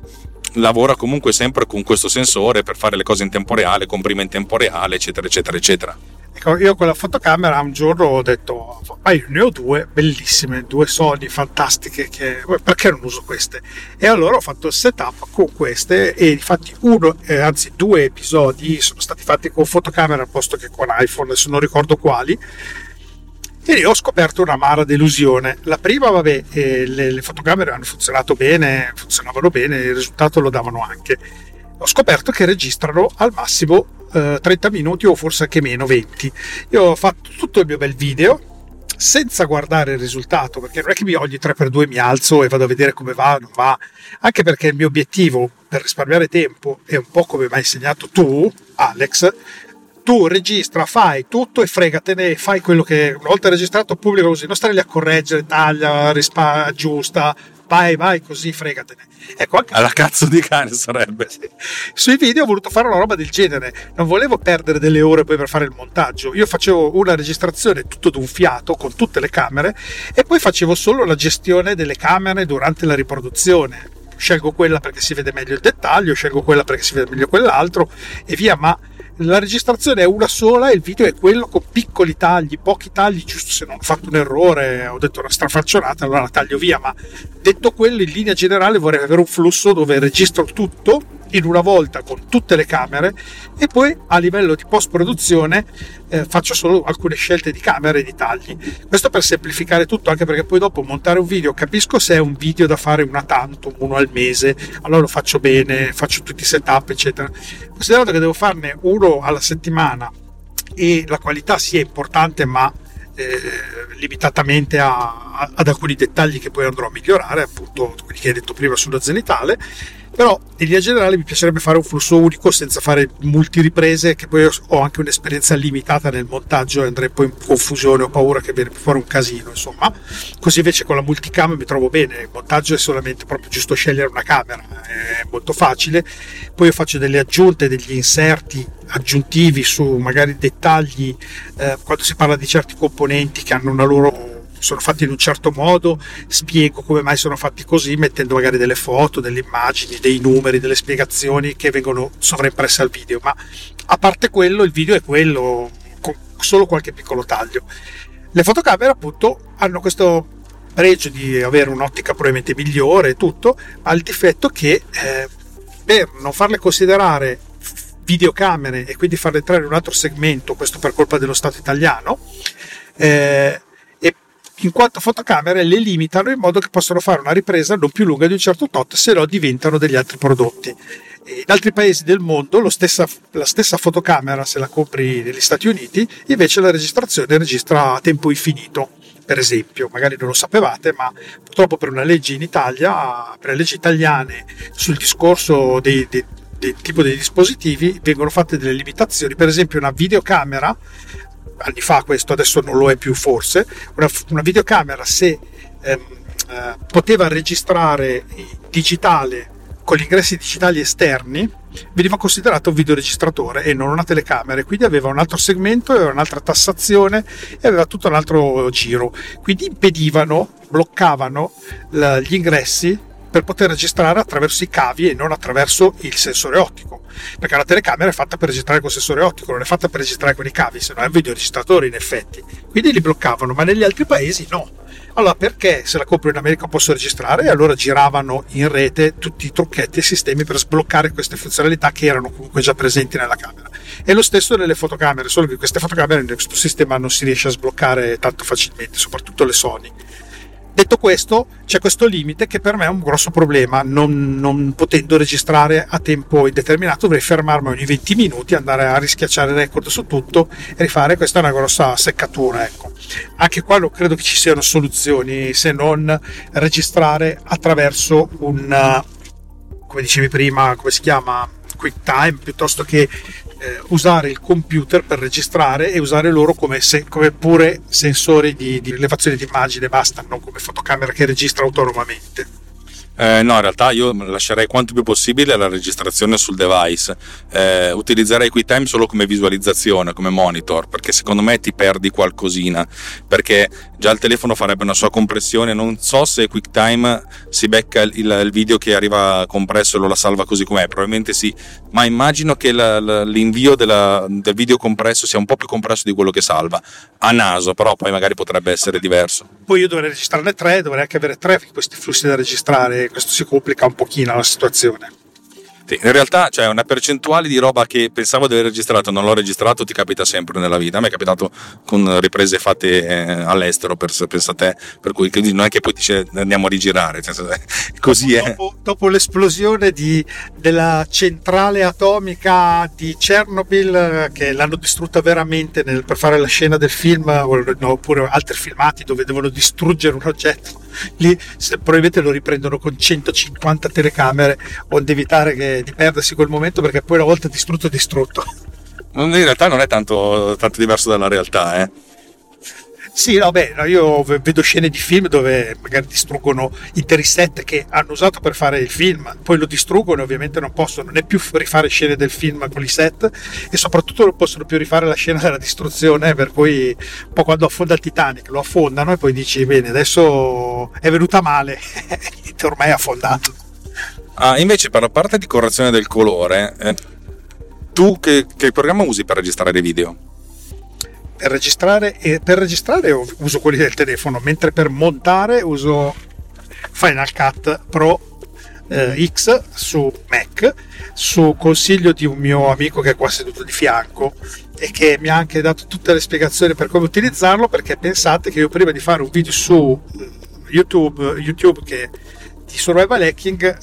lavora comunque sempre con questo sensore per fare le cose in tempo reale, comprime in tempo reale, eccetera eccetera eccetera. Ecco, io con la fotocamera un giorno ho detto: ma io ne ho 2 bellissime, 2 Sony fantastiche, perché non uso queste? E allora ho fatto il setup con queste, e infatti 2 episodi sono stati fatti con fotocamera al posto che con iPhone, adesso non ricordo quali. E lì ho scoperto un'amara delusione. La prima, vabbè, le fotocamere hanno funzionato bene, funzionavano bene, il risultato lo davano anche. Ho scoperto che registrano al massimo 30 minuti o forse anche meno, 20. Io ho fatto tutto il mio bel video senza guardare il risultato, perché non è che ogni 3x2 mi alzo e vado a vedere come va, non va, anche perché il mio obiettivo per risparmiare tempo è un po' come mi hai insegnato tu, Alex: tu registra, fai tutto e fregatene, fai quello che una volta registrato pubblica, così non stare lì a correggere, taglia, aggiusta, vai così, fregatene. Ecco, anche alla cazzo di cane sarebbe. Sui video ho voluto fare una roba del genere, non volevo perdere delle ore poi per fare il montaggio. Io facevo una registrazione tutto d'un fiato con tutte le camere e poi facevo solo la gestione delle camere durante la riproduzione. Scelgo quella perché si vede meglio il dettaglio, scelgo quella perché si vede meglio quell'altro e via, ma la registrazione è una sola e il video è quello con piccoli tagli, pochi tagli, giusto se non ho fatto un errore, ho detto una strafaccionata, allora la taglio via. Ma detto quello, in linea generale vorrei avere un flusso dove registro tutto in una volta con tutte le camere e poi a livello di post produzione faccio solo alcune scelte di camere e di tagli. Questo per semplificare tutto, anche perché poi dopo montare un video, capisco se è un video da fare una tantum, uno al mese, allora lo faccio bene, faccio tutti i setup eccetera. Considerato che devo farne uno alla settimana e la qualità sia importante ma limitatamente ad alcuni dettagli che poi andrò a migliorare, appunto quelli che hai detto prima sulla zenitale, però in linea generale mi piacerebbe fare un flusso unico senza fare multiriprese, che poi ho anche un'esperienza limitata nel montaggio e andrei poi in confusione, ho paura che viene fuori un casino, insomma. Così invece con la multicam mi trovo bene, il montaggio è solamente proprio giusto scegliere una camera, è molto facile. Poi io faccio delle aggiunte, degli inserti aggiuntivi su magari dettagli, quando si parla di certi componenti che hanno una loro, sono fatti in un certo modo, spiego come mai sono fatti così, mettendo magari delle foto, delle immagini, dei numeri, delle spiegazioni che vengono sovraimpresse al video, ma a parte quello il video è quello, con solo qualche piccolo taglio. Le fotocamere appunto hanno questo pregio di avere un'ottica probabilmente migliore e tutto, ma il difetto che per non farle considerare videocamere e quindi farle entrare in un altro segmento, questo per colpa dello Stato italiano, in quanto fotocamere le limitano in modo che possono fare una ripresa non più lunga di un certo tot, se no diventano degli altri prodotti. In altri paesi del mondo la stessa fotocamera, se la compri negli Stati Uniti, invece la registrazione registra a tempo infinito, per esempio. Magari non lo sapevate, ma purtroppo per una legge in Italia, per le leggi italiane sul discorso del tipo dei dispositivi, vengono fatte delle limitazioni. Per esempio una videocamera, anni fa questo, adesso non lo è più forse, una videocamera se poteva registrare digitale con gli ingressi digitali esterni, veniva considerato un videoregistratore e non una telecamera, quindi aveva un altro segmento, aveva un'altra tassazione e aveva tutto un altro giro, quindi impedivano, bloccavano gli ingressi per poter registrare attraverso i cavi e non attraverso il sensore ottico, perché la telecamera è fatta per registrare col sensore ottico, non è fatta per registrare con i cavi, se no è un videoregistratore in effetti. Quindi li bloccavano, ma negli altri paesi no. Allora perché se la compro in America posso registrare? E allora giravano in rete tutti i trucchetti e sistemi per sbloccare queste funzionalità che erano comunque già presenti nella camera. E lo stesso nelle fotocamere, solo che queste fotocamere in questo sistema non si riesce a sbloccare tanto facilmente, soprattutto le Sony. Detto questo, c'è questo limite che per me è un grosso problema, non potendo registrare a tempo indeterminato, dovrei fermarmi ogni 20 minuti, andare a rischiacciare il record su tutto e rifare. Questa è una grossa seccatura, ecco. Anche qua non credo che ci siano soluzioni se non registrare attraverso un, come dicevi prima, come si chiama, QuickTime, piuttosto che usare il computer per registrare e usare loro come pure sensori di rilevazione di immagine, basta, non come fotocamera che registra autonomamente. No, in realtà io lascerei quanto più possibile la registrazione sul device, utilizzerei QuickTime solo come visualizzazione, come monitor, perché secondo me ti perdi qualcosina, perché già il telefono farebbe una sua compressione, non so se QuickTime si becca il video che arriva compresso e lo la salva così com'è, probabilmente sì, ma immagino che l'invio del video compresso sia un po' più compresso di quello che salva, a naso, però poi magari potrebbe essere diverso. Poi io dovrei registrarne 3, dovrei anche avere 3 questi flussi da registrare, questo si complica un pochino la situazione. effetti. In realtà, cioè, una percentuale di roba che pensavo di aver registrato non l'ho registrato ti capita sempre nella vita. A me è capitato con riprese fatte all'estero, pensa a te, per cui non è che poi dice andiamo a rigirare, cioè, così dopo, è. Dopo l'esplosione della centrale atomica di Chernobyl, che l'hanno distrutta veramente per fare la scena del film, oppure altri filmati dove devono distruggere un oggetto, lì probabilmente lo riprendono con 150 telecamere onde evitare di perdersi quel momento, perché poi una volta distrutto è distrutto. In realtà non è tanto diverso dalla realtà, eh? Sì, no, io vedo scene di film dove magari distruggono interi set che hanno usato per fare il film, poi lo distruggono, ovviamente non possono né più rifare scene del film con i set, e soprattutto non possono più rifare la scena della distruzione, per cui un po' quando affonda il Titanic lo affondano e poi dici bene, adesso è venuta male, ormai è affondato. Ah, invece per la parte di correzione del colore, tu che programma usi per registrare dei video? Per registrare uso quelli del telefono, mentre per montare uso Final Cut Pro X su Mac, su consiglio di un mio amico che è qua seduto di fianco e che mi ha anche dato tutte le spiegazioni per come utilizzarlo, perché pensate che io prima di fare un video su YouTube di Survival Hacking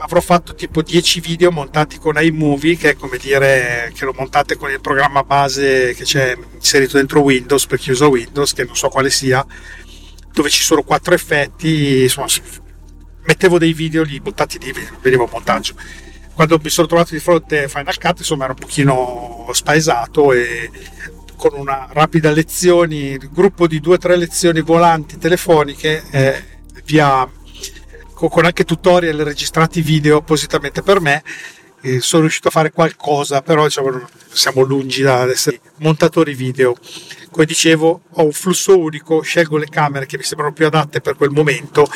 avrò fatto tipo 10 video montati con iMovie, che è come dire che lo montate con il programma base che c'è inserito dentro Windows, per chi usa Windows, che non so quale sia, dove ci sono 4 effetti, insomma mettevo dei video lì buttati lì, vedevo il montaggio. Quando mi sono trovato di fronte a Final Cut, insomma, ero un pochino spaesato, e con una rapida lezione, gruppo di 2-3 lezioni volanti telefoniche via, con anche tutorial registrati video appositamente per me, sono riuscito a fare qualcosa, però diciamo siamo lungi da essere montatori video. Come dicevo, ho un flusso unico, scelgo le camere che mi sembrano più adatte per quel momento,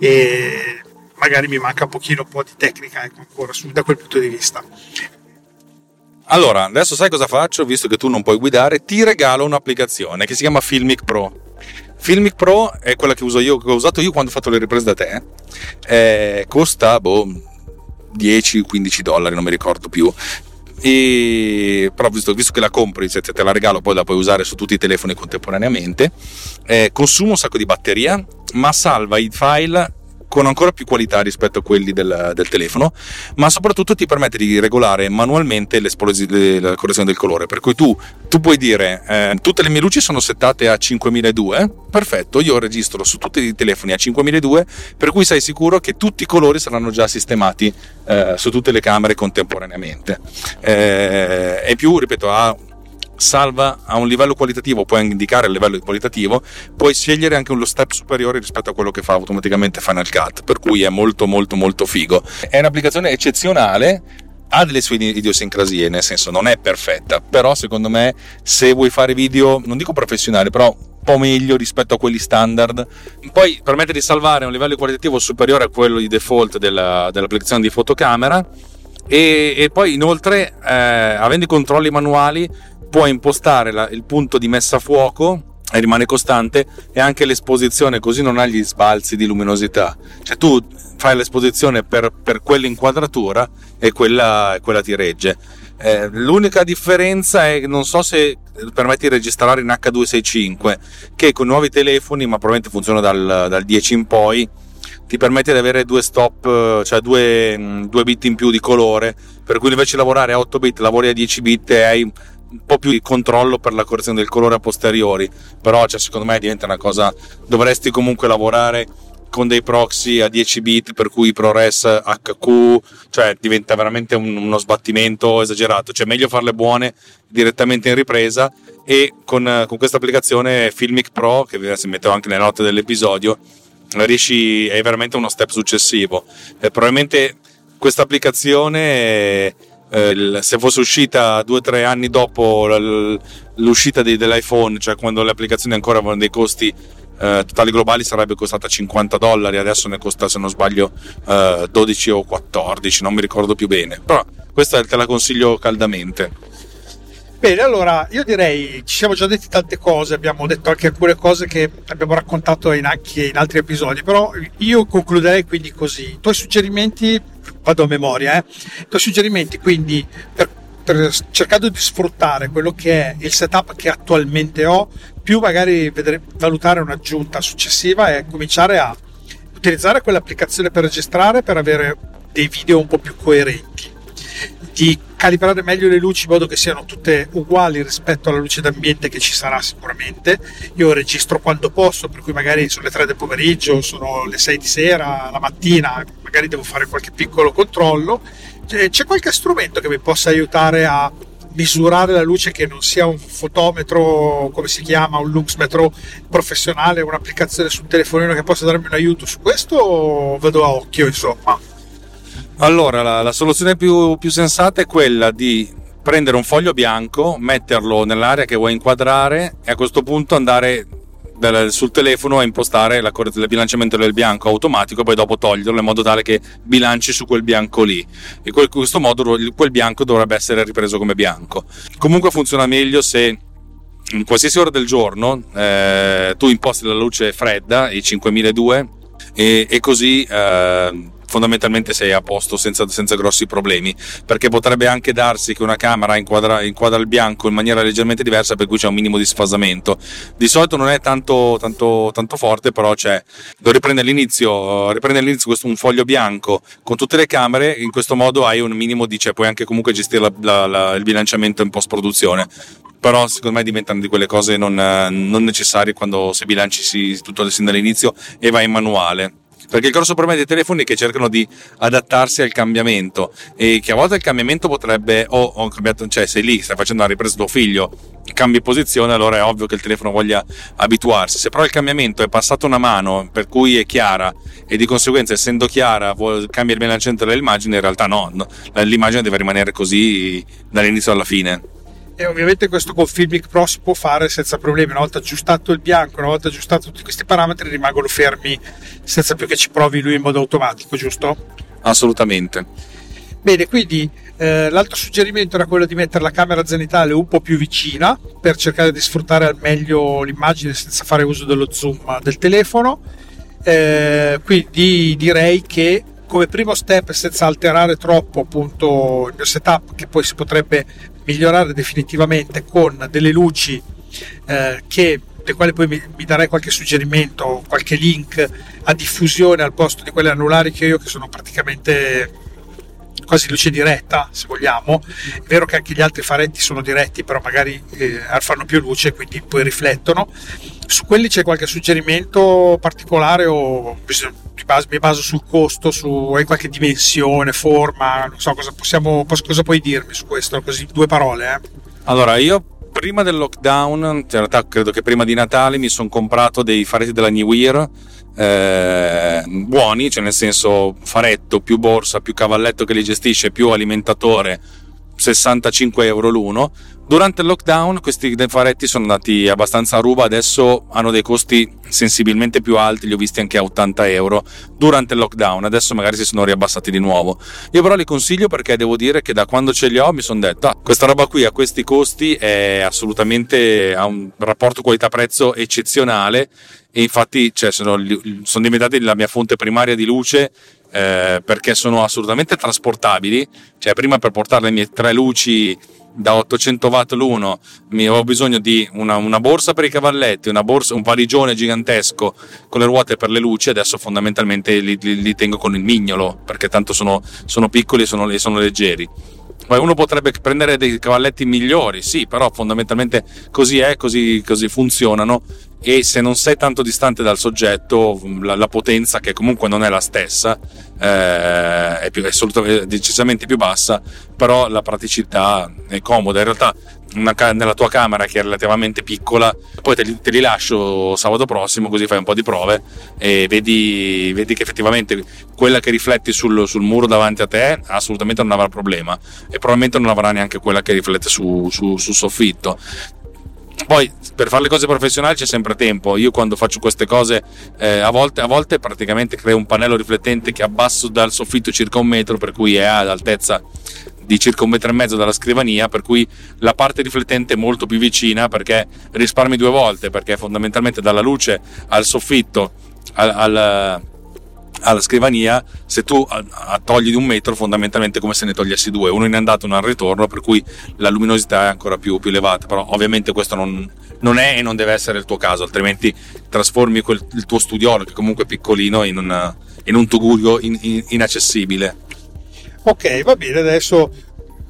e magari mi manca un po' di tecnica, ecco, ancora da quel punto di vista. Allora, adesso sai cosa faccio? Visto che tu non puoi guidare, ti regalo un'applicazione che si chiama Filmic Pro. Filmic Pro è quella che ho usato io quando ho fatto le riprese da te, costa $10-15, non mi ricordo più, e però visto che la compri, cioè, te la regalo, poi la puoi usare su tutti i telefoni contemporaneamente, consuma un sacco di batteria, ma salva i file con ancora più qualità rispetto a quelli del telefono, ma soprattutto ti permette di regolare manualmente la correzione del colore, per cui tu puoi dire tutte le mie luci sono settate a 5200, perfetto, io registro su tutti i telefoni a 5200, per cui sei sicuro che tutti i colori saranno già sistemati su tutte le camere contemporaneamente, e in più, ripeto, salva a un livello qualitativo, puoi indicare il livello qualitativo, puoi scegliere anche lo step superiore rispetto a quello che fa automaticamente Final Cut, per cui è molto molto molto figo. È un'applicazione eccezionale, ha delle sue idiosincrasie, nel senso non è perfetta, però secondo me se vuoi fare video, non dico professionale, però un po' meglio rispetto a quelli standard, poi permette di salvare a un livello qualitativo superiore a quello di default dell'applicazione di fotocamera, e poi inoltre avendo i controlli manuali puoi impostare il punto di messa a fuoco e rimane costante, e anche l'esposizione, così non ha gli sbalzi di luminosità, cioè tu fai l'esposizione per quell'inquadratura e quella ti regge. L'unica differenza è, non so se permetti di registrare in H265, che con nuovi telefoni, ma probabilmente funziona dal 10 in poi, ti permette di avere due stop, cioè due bit in più di colore, per cui invece di lavorare a 8 bit lavori a 10 bit e hai un po' più di controllo per la correzione del colore a posteriori, però cioè, secondo me diventa una cosa, dovresti comunque lavorare con dei proxy a 10 bit, per cui ProRes HQ, cioè diventa veramente uno sbattimento esagerato, cioè meglio farle buone direttamente in ripresa, e con questa applicazione Filmic Pro, che vi metterò anche nelle note dell'episodio, è veramente uno step successivo, e probabilmente questa applicazione se fosse uscita 2-3 anni dopo l'uscita dell'iPhone, cioè quando le applicazioni ancora avevano dei costi totali globali, sarebbe costata $50, adesso ne costa, se non sbaglio, 12 o 14, non mi ricordo più bene, però questa te la consiglio caldamente. Bene, allora io direi ci siamo già detti tante cose, abbiamo detto anche alcune cose che abbiamo raccontato anche in altri episodi, però io concluderei quindi così. I tuoi suggerimenti, vado a memoria, i tuoi suggerimenti quindi per cercando di sfruttare quello che è il setup che attualmente ho, più magari valutare un'aggiunta successiva e cominciare a utilizzare quell'applicazione per registrare, per avere dei video un po' più coerenti, di calibrare meglio le luci in modo che siano tutte uguali rispetto alla luce d'ambiente che ci sarà sicuramente. Io registro quando posso, per cui magari sono le 3 del pomeriggio, sono le 6 di sera, la mattina, magari devo fare qualche piccolo controllo. C'è qualche strumento che mi possa aiutare a misurare la luce che non sia un fotometro, come si chiama, un luxmetro professionale, un'applicazione sul telefonino che possa darmi un aiuto su questo, o vado a occhio insomma? Allora la soluzione più sensata è quella di prendere un foglio bianco, metterlo nell'area che vuoi inquadrare e a questo punto andare sul telefono a impostare il bilanciamento del bianco automatico, poi dopo toglierlo in modo tale che bilanci su quel bianco lì, e in questo modo quel bianco dovrebbe essere ripreso come bianco. Comunque funziona meglio se in qualsiasi ora del giorno tu imposti la luce fredda, i 5200, e così fondamentalmente sei a posto senza grossi problemi, perché potrebbe anche darsi che una camera inquadra il bianco in maniera leggermente diversa, per cui c'è un minimo di sfasamento. Di solito non è tanto forte, però c'è. Devo riprendere all'inizio questo, un foglio bianco con tutte le camere, in questo modo hai un minimo di, cioè puoi anche comunque gestire il bilanciamento in post produzione, però secondo me diventano di quelle cose non necessarie quando se bilanci tutto sin dall'inizio e vai in manuale. Perché il grosso problema dei telefoni è che cercano di adattarsi al cambiamento, e che a volte il cambiamento potrebbe se lì stai facendo una ripresa tuo figlio, cambi posizione, allora è ovvio che il telefono voglia abituarsi. Se però il cambiamento è passato una mano, per cui è chiara, e di conseguenza essendo chiara cambia il bilanciamento dell'immagine, in realtà no, l'immagine deve rimanere così dall'inizio alla fine. E ovviamente questo con Filmic Pro si può fare senza problemi. Una volta aggiustato il bianco, una volta aggiustato tutti questi parametri, rimangono fermi senza più che ci provi lui in modo automatico, giusto? Assolutamente. Bene, quindi l'altro suggerimento era quello di mettere la camera zenitale un po' più vicina per cercare di sfruttare al meglio l'immagine senza fare uso dello zoom del telefono. Quindi direi che come primo step, senza alterare troppo appunto il mio setup, che poi si potrebbe migliorare definitivamente con delle luci le quali poi mi darei qualche suggerimento, qualche link a diffusione al posto di quelle anulari che sono praticamente quasi luce diretta, se vogliamo. È vero che anche gli altri faretti sono diretti, però magari fanno più luce, quindi poi riflettono. Su quelli c'è qualche suggerimento particolare, o mi baso sul costo, hai qualche dimensione, forma, non so cosa puoi dirmi su questo, così due parole. Allora, io prima del lockdown, in realtà credo che prima di Natale, mi sono comprato dei faretti della New Year buoni, cioè nel senso faretto più borsa più cavalletto che li gestisce più alimentatore, €65 l'uno. Durante il lockdown questi faretti sono andati abbastanza a ruba, adesso hanno dei costi sensibilmente più alti, li ho visti anche a €80 durante il lockdown, adesso magari si sono riabbassati di nuovo. Io però li consiglio perché devo dire che da quando ce li ho mi sono detto questa roba qui a questi costi è assolutamente, ha un rapporto qualità-prezzo eccezionale, e infatti sono diventati la mia fonte primaria di luce. Perché sono assolutamente trasportabili, cioè prima per portare le mie 3 luci da 800 watt l'uno avevo bisogno di una borsa per i cavalletti, un valigione gigantesco con le ruote per le luci. Adesso fondamentalmente li tengo con il mignolo, perché tanto sono piccoli e sono leggeri. Poi uno potrebbe prendere dei cavalletti migliori, sì, però fondamentalmente così funzionano, e se non sei tanto distante dal soggetto la potenza, che comunque non è la stessa, è decisamente più bassa, però la praticità è comoda. In realtà nella tua camera, che è relativamente piccola, poi te li lascio sabato prossimo, così fai un po' di prove e vedi che effettivamente quella che rifletti sul muro davanti a te assolutamente non avrà problema, e probabilmente non avrà neanche quella che riflette sul soffitto. Poi per fare le cose professionali c'è sempre tempo. Io quando faccio queste cose a volte praticamente creo un pannello riflettente che abbasso dal soffitto circa 1 metro, per cui è all'altezza di circa 1,5 metri dalla scrivania, per cui la parte riflettente è molto più vicina, perché risparmi due volte, perché fondamentalmente dalla luce al soffitto alla scrivania, se tu togli di 1 metro, fondamentalmente è come se ne togliessi 2, uno in andata e uno al ritorno, per cui la luminosità è ancora più elevata. Però ovviamente questo non è e non deve essere il tuo caso, altrimenti trasformi il tuo studiolo, che comunque è piccolino, in un tugurio inaccessibile. Ok, va bene, adesso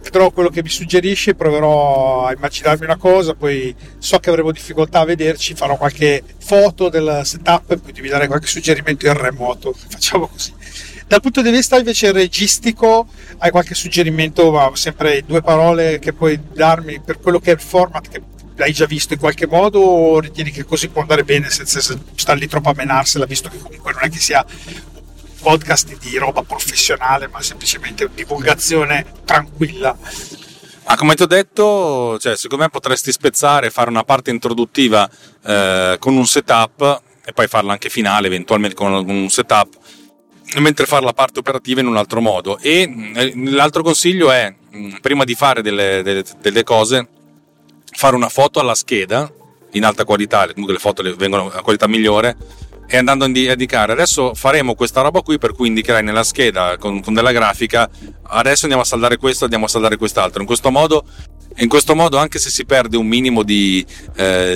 vedrò quello che mi suggerisci, proverò a immaginarmi una cosa, poi so che avremo difficoltà a vederci, farò qualche foto del setup e poi ti darei qualche suggerimento in remoto, facciamo così. Dal punto di vista invece registico, hai qualche suggerimento, ma sempre due parole, che puoi darmi per quello che è il format, che l'hai già visto in qualche modo, o ritieni che così può andare bene senza star lì troppo a menarsela, visto che comunque non è che sia podcast di roba professionale, ma semplicemente divulgazione tranquilla? Ma come ti ho detto, cioè, secondo me potresti spezzare, fare una parte introduttiva con un setup e poi farla anche finale eventualmente con un setup, mentre fare la parte operativa in un altro modo. E l'altro consiglio è, prima di fare delle cose, fare una foto alla scheda in alta qualità, comunque le foto vengono a qualità migliore, e andando a indicare adesso faremo questa roba qui, per cui indicherai nella scheda con della grafica adesso andiamo a saldare questo, andiamo a saldare quest'altro. In questo modo anche se si perde un minimo di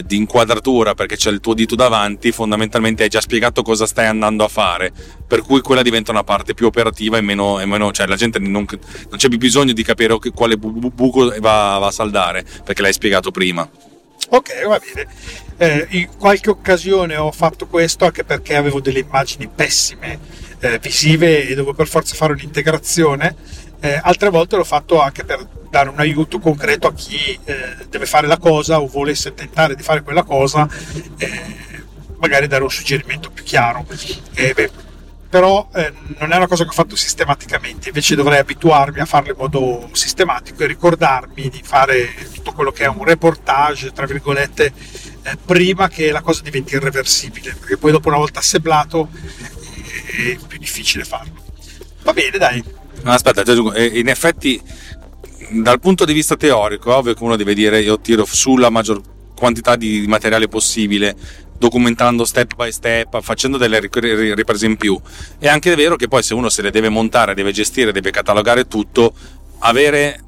inquadratura, perché c'è il tuo dito davanti, fondamentalmente hai già spiegato cosa stai andando a fare, per cui quella diventa una parte più operativa e meno, cioè la gente non c'è più bisogno di capire quale buco va a saldare, perché l'hai spiegato prima. Ok, va bene. In qualche occasione ho fatto questo anche perché avevo delle immagini pessime visive e dovevo per forza fare un'integrazione. Altre volte l'ho fatto anche per dare un aiuto concreto a chi deve fare la cosa o volesse tentare di fare quella cosa, magari dare un suggerimento più chiaro. Però non è una cosa che ho fatto sistematicamente, invece dovrei abituarmi a farlo in modo sistematico e ricordarmi di fare tutto quello che è un reportage, tra virgolette, prima che la cosa diventi irreversibile, perché poi dopo, una volta assemblato, è più difficile farlo. Va bene, dai. Aspetta, in effetti dal punto di vista teorico è ovvio che uno deve dire io tiro sulla maggior quantità di materiale possibile, documentando step by step, facendo delle riprese in più. È anche vero che poi se uno se le deve montare, deve gestire, deve catalogare tutto, avere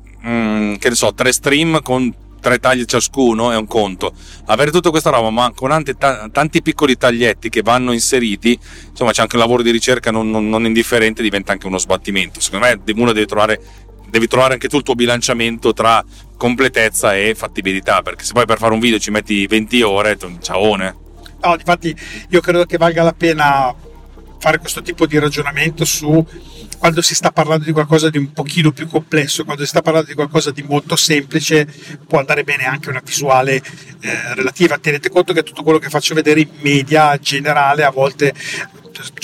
3 stream con 3 tagli ciascuno è un conto, avere tutta questa roba ma con tanti piccoli taglietti che vanno inseriti, insomma c'è anche un lavoro di ricerca non indifferente, diventa anche uno sbattimento. Secondo me uno devi trovare anche tu il tuo bilanciamento tra completezza e fattibilità, perché se poi per fare un video ci metti 20 ore, ciaone. No, infatti io credo che valga la pena fare questo tipo di ragionamento su quando si sta parlando di qualcosa di un pochino più complesso. Quando si sta parlando di qualcosa di molto semplice può andare bene anche una visuale relativa. Tenete conto che tutto quello che faccio vedere in media generale, a volte,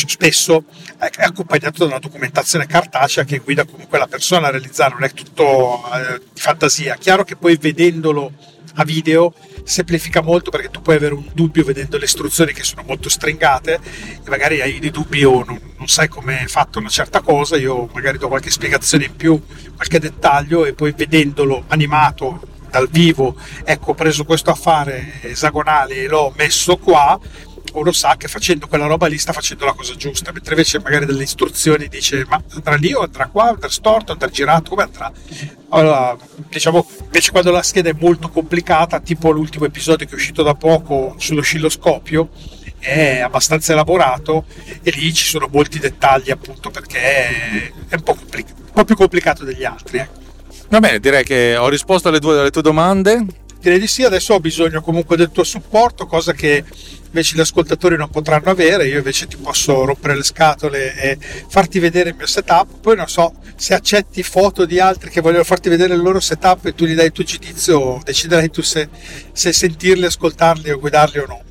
spesso, è accompagnato da una documentazione cartacea che guida comunque la persona a realizzare, non è tutto di fantasia. Chiaro che poi vedendolo a video semplifica molto, perché tu puoi avere un dubbio vedendo le istruzioni che sono molto stringate e magari hai dei dubbi o non sai come è fatta una certa cosa. Io magari do qualche spiegazione in più, qualche dettaglio, e poi vedendolo animato dal vivo, ecco, ho preso questo affare esagonale e l'ho messo qua, uno sa che facendo quella roba lì sta facendo la cosa giusta, mentre invece magari delle istruzioni dice ma andrà lì o andrà qua, andrà storto, andrà girato, come andrà? Allora, diciamo, invece quando la scheda è molto complicata, tipo l'ultimo episodio che è uscito da poco sull'oscilloscopio, è abbastanza elaborato e lì ci sono molti dettagli, appunto perché è un po' più complicato degli altri. Va bene, direi che ho risposto alle tue domande. Direi di sì. Adesso ho bisogno comunque del tuo supporto, cosa che invece gli ascoltatori non potranno avere. Io invece ti posso rompere le scatole e farti vedere il mio setup, poi non so se accetti foto di altri che vogliono farti vedere il loro setup e tu gli dai il tuo giudizio, deciderai tu se sentirli, ascoltarli o guidarli o no.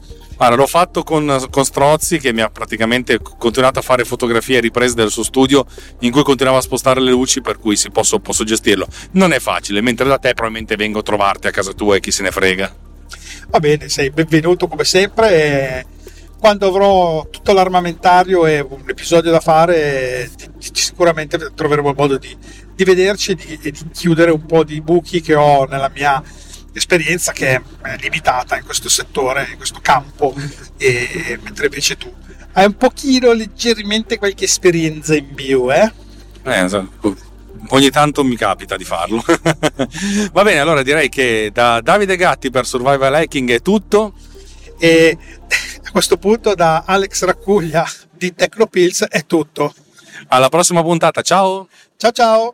Allora, l'ho fatto con Strozzi, che mi ha praticamente continuato a fare fotografie e riprese del suo studio, in cui continuava a spostare le luci, per cui posso gestirlo. Non è facile, mentre da te probabilmente vengo a trovarti a casa tua e chi se ne frega. Va bene, sei benvenuto come sempre. Quando avrò tutto l'armamentario e un episodio da fare, sicuramente troveremo il modo di di vederci e di chiudere un po' di buchi che ho nella mia esperienza, che è limitata in questo settore, in questo campo, e mentre invece tu hai un pochino leggermente qualche esperienza in più, eh? Esatto. Ogni tanto mi capita di farlo. Va bene, allora direi che da Davide Gatti per Survival Hacking è tutto, e a questo punto da Alex Raccuglia di Tecnopillz è tutto. Alla prossima puntata, ciao! Ciao ciao!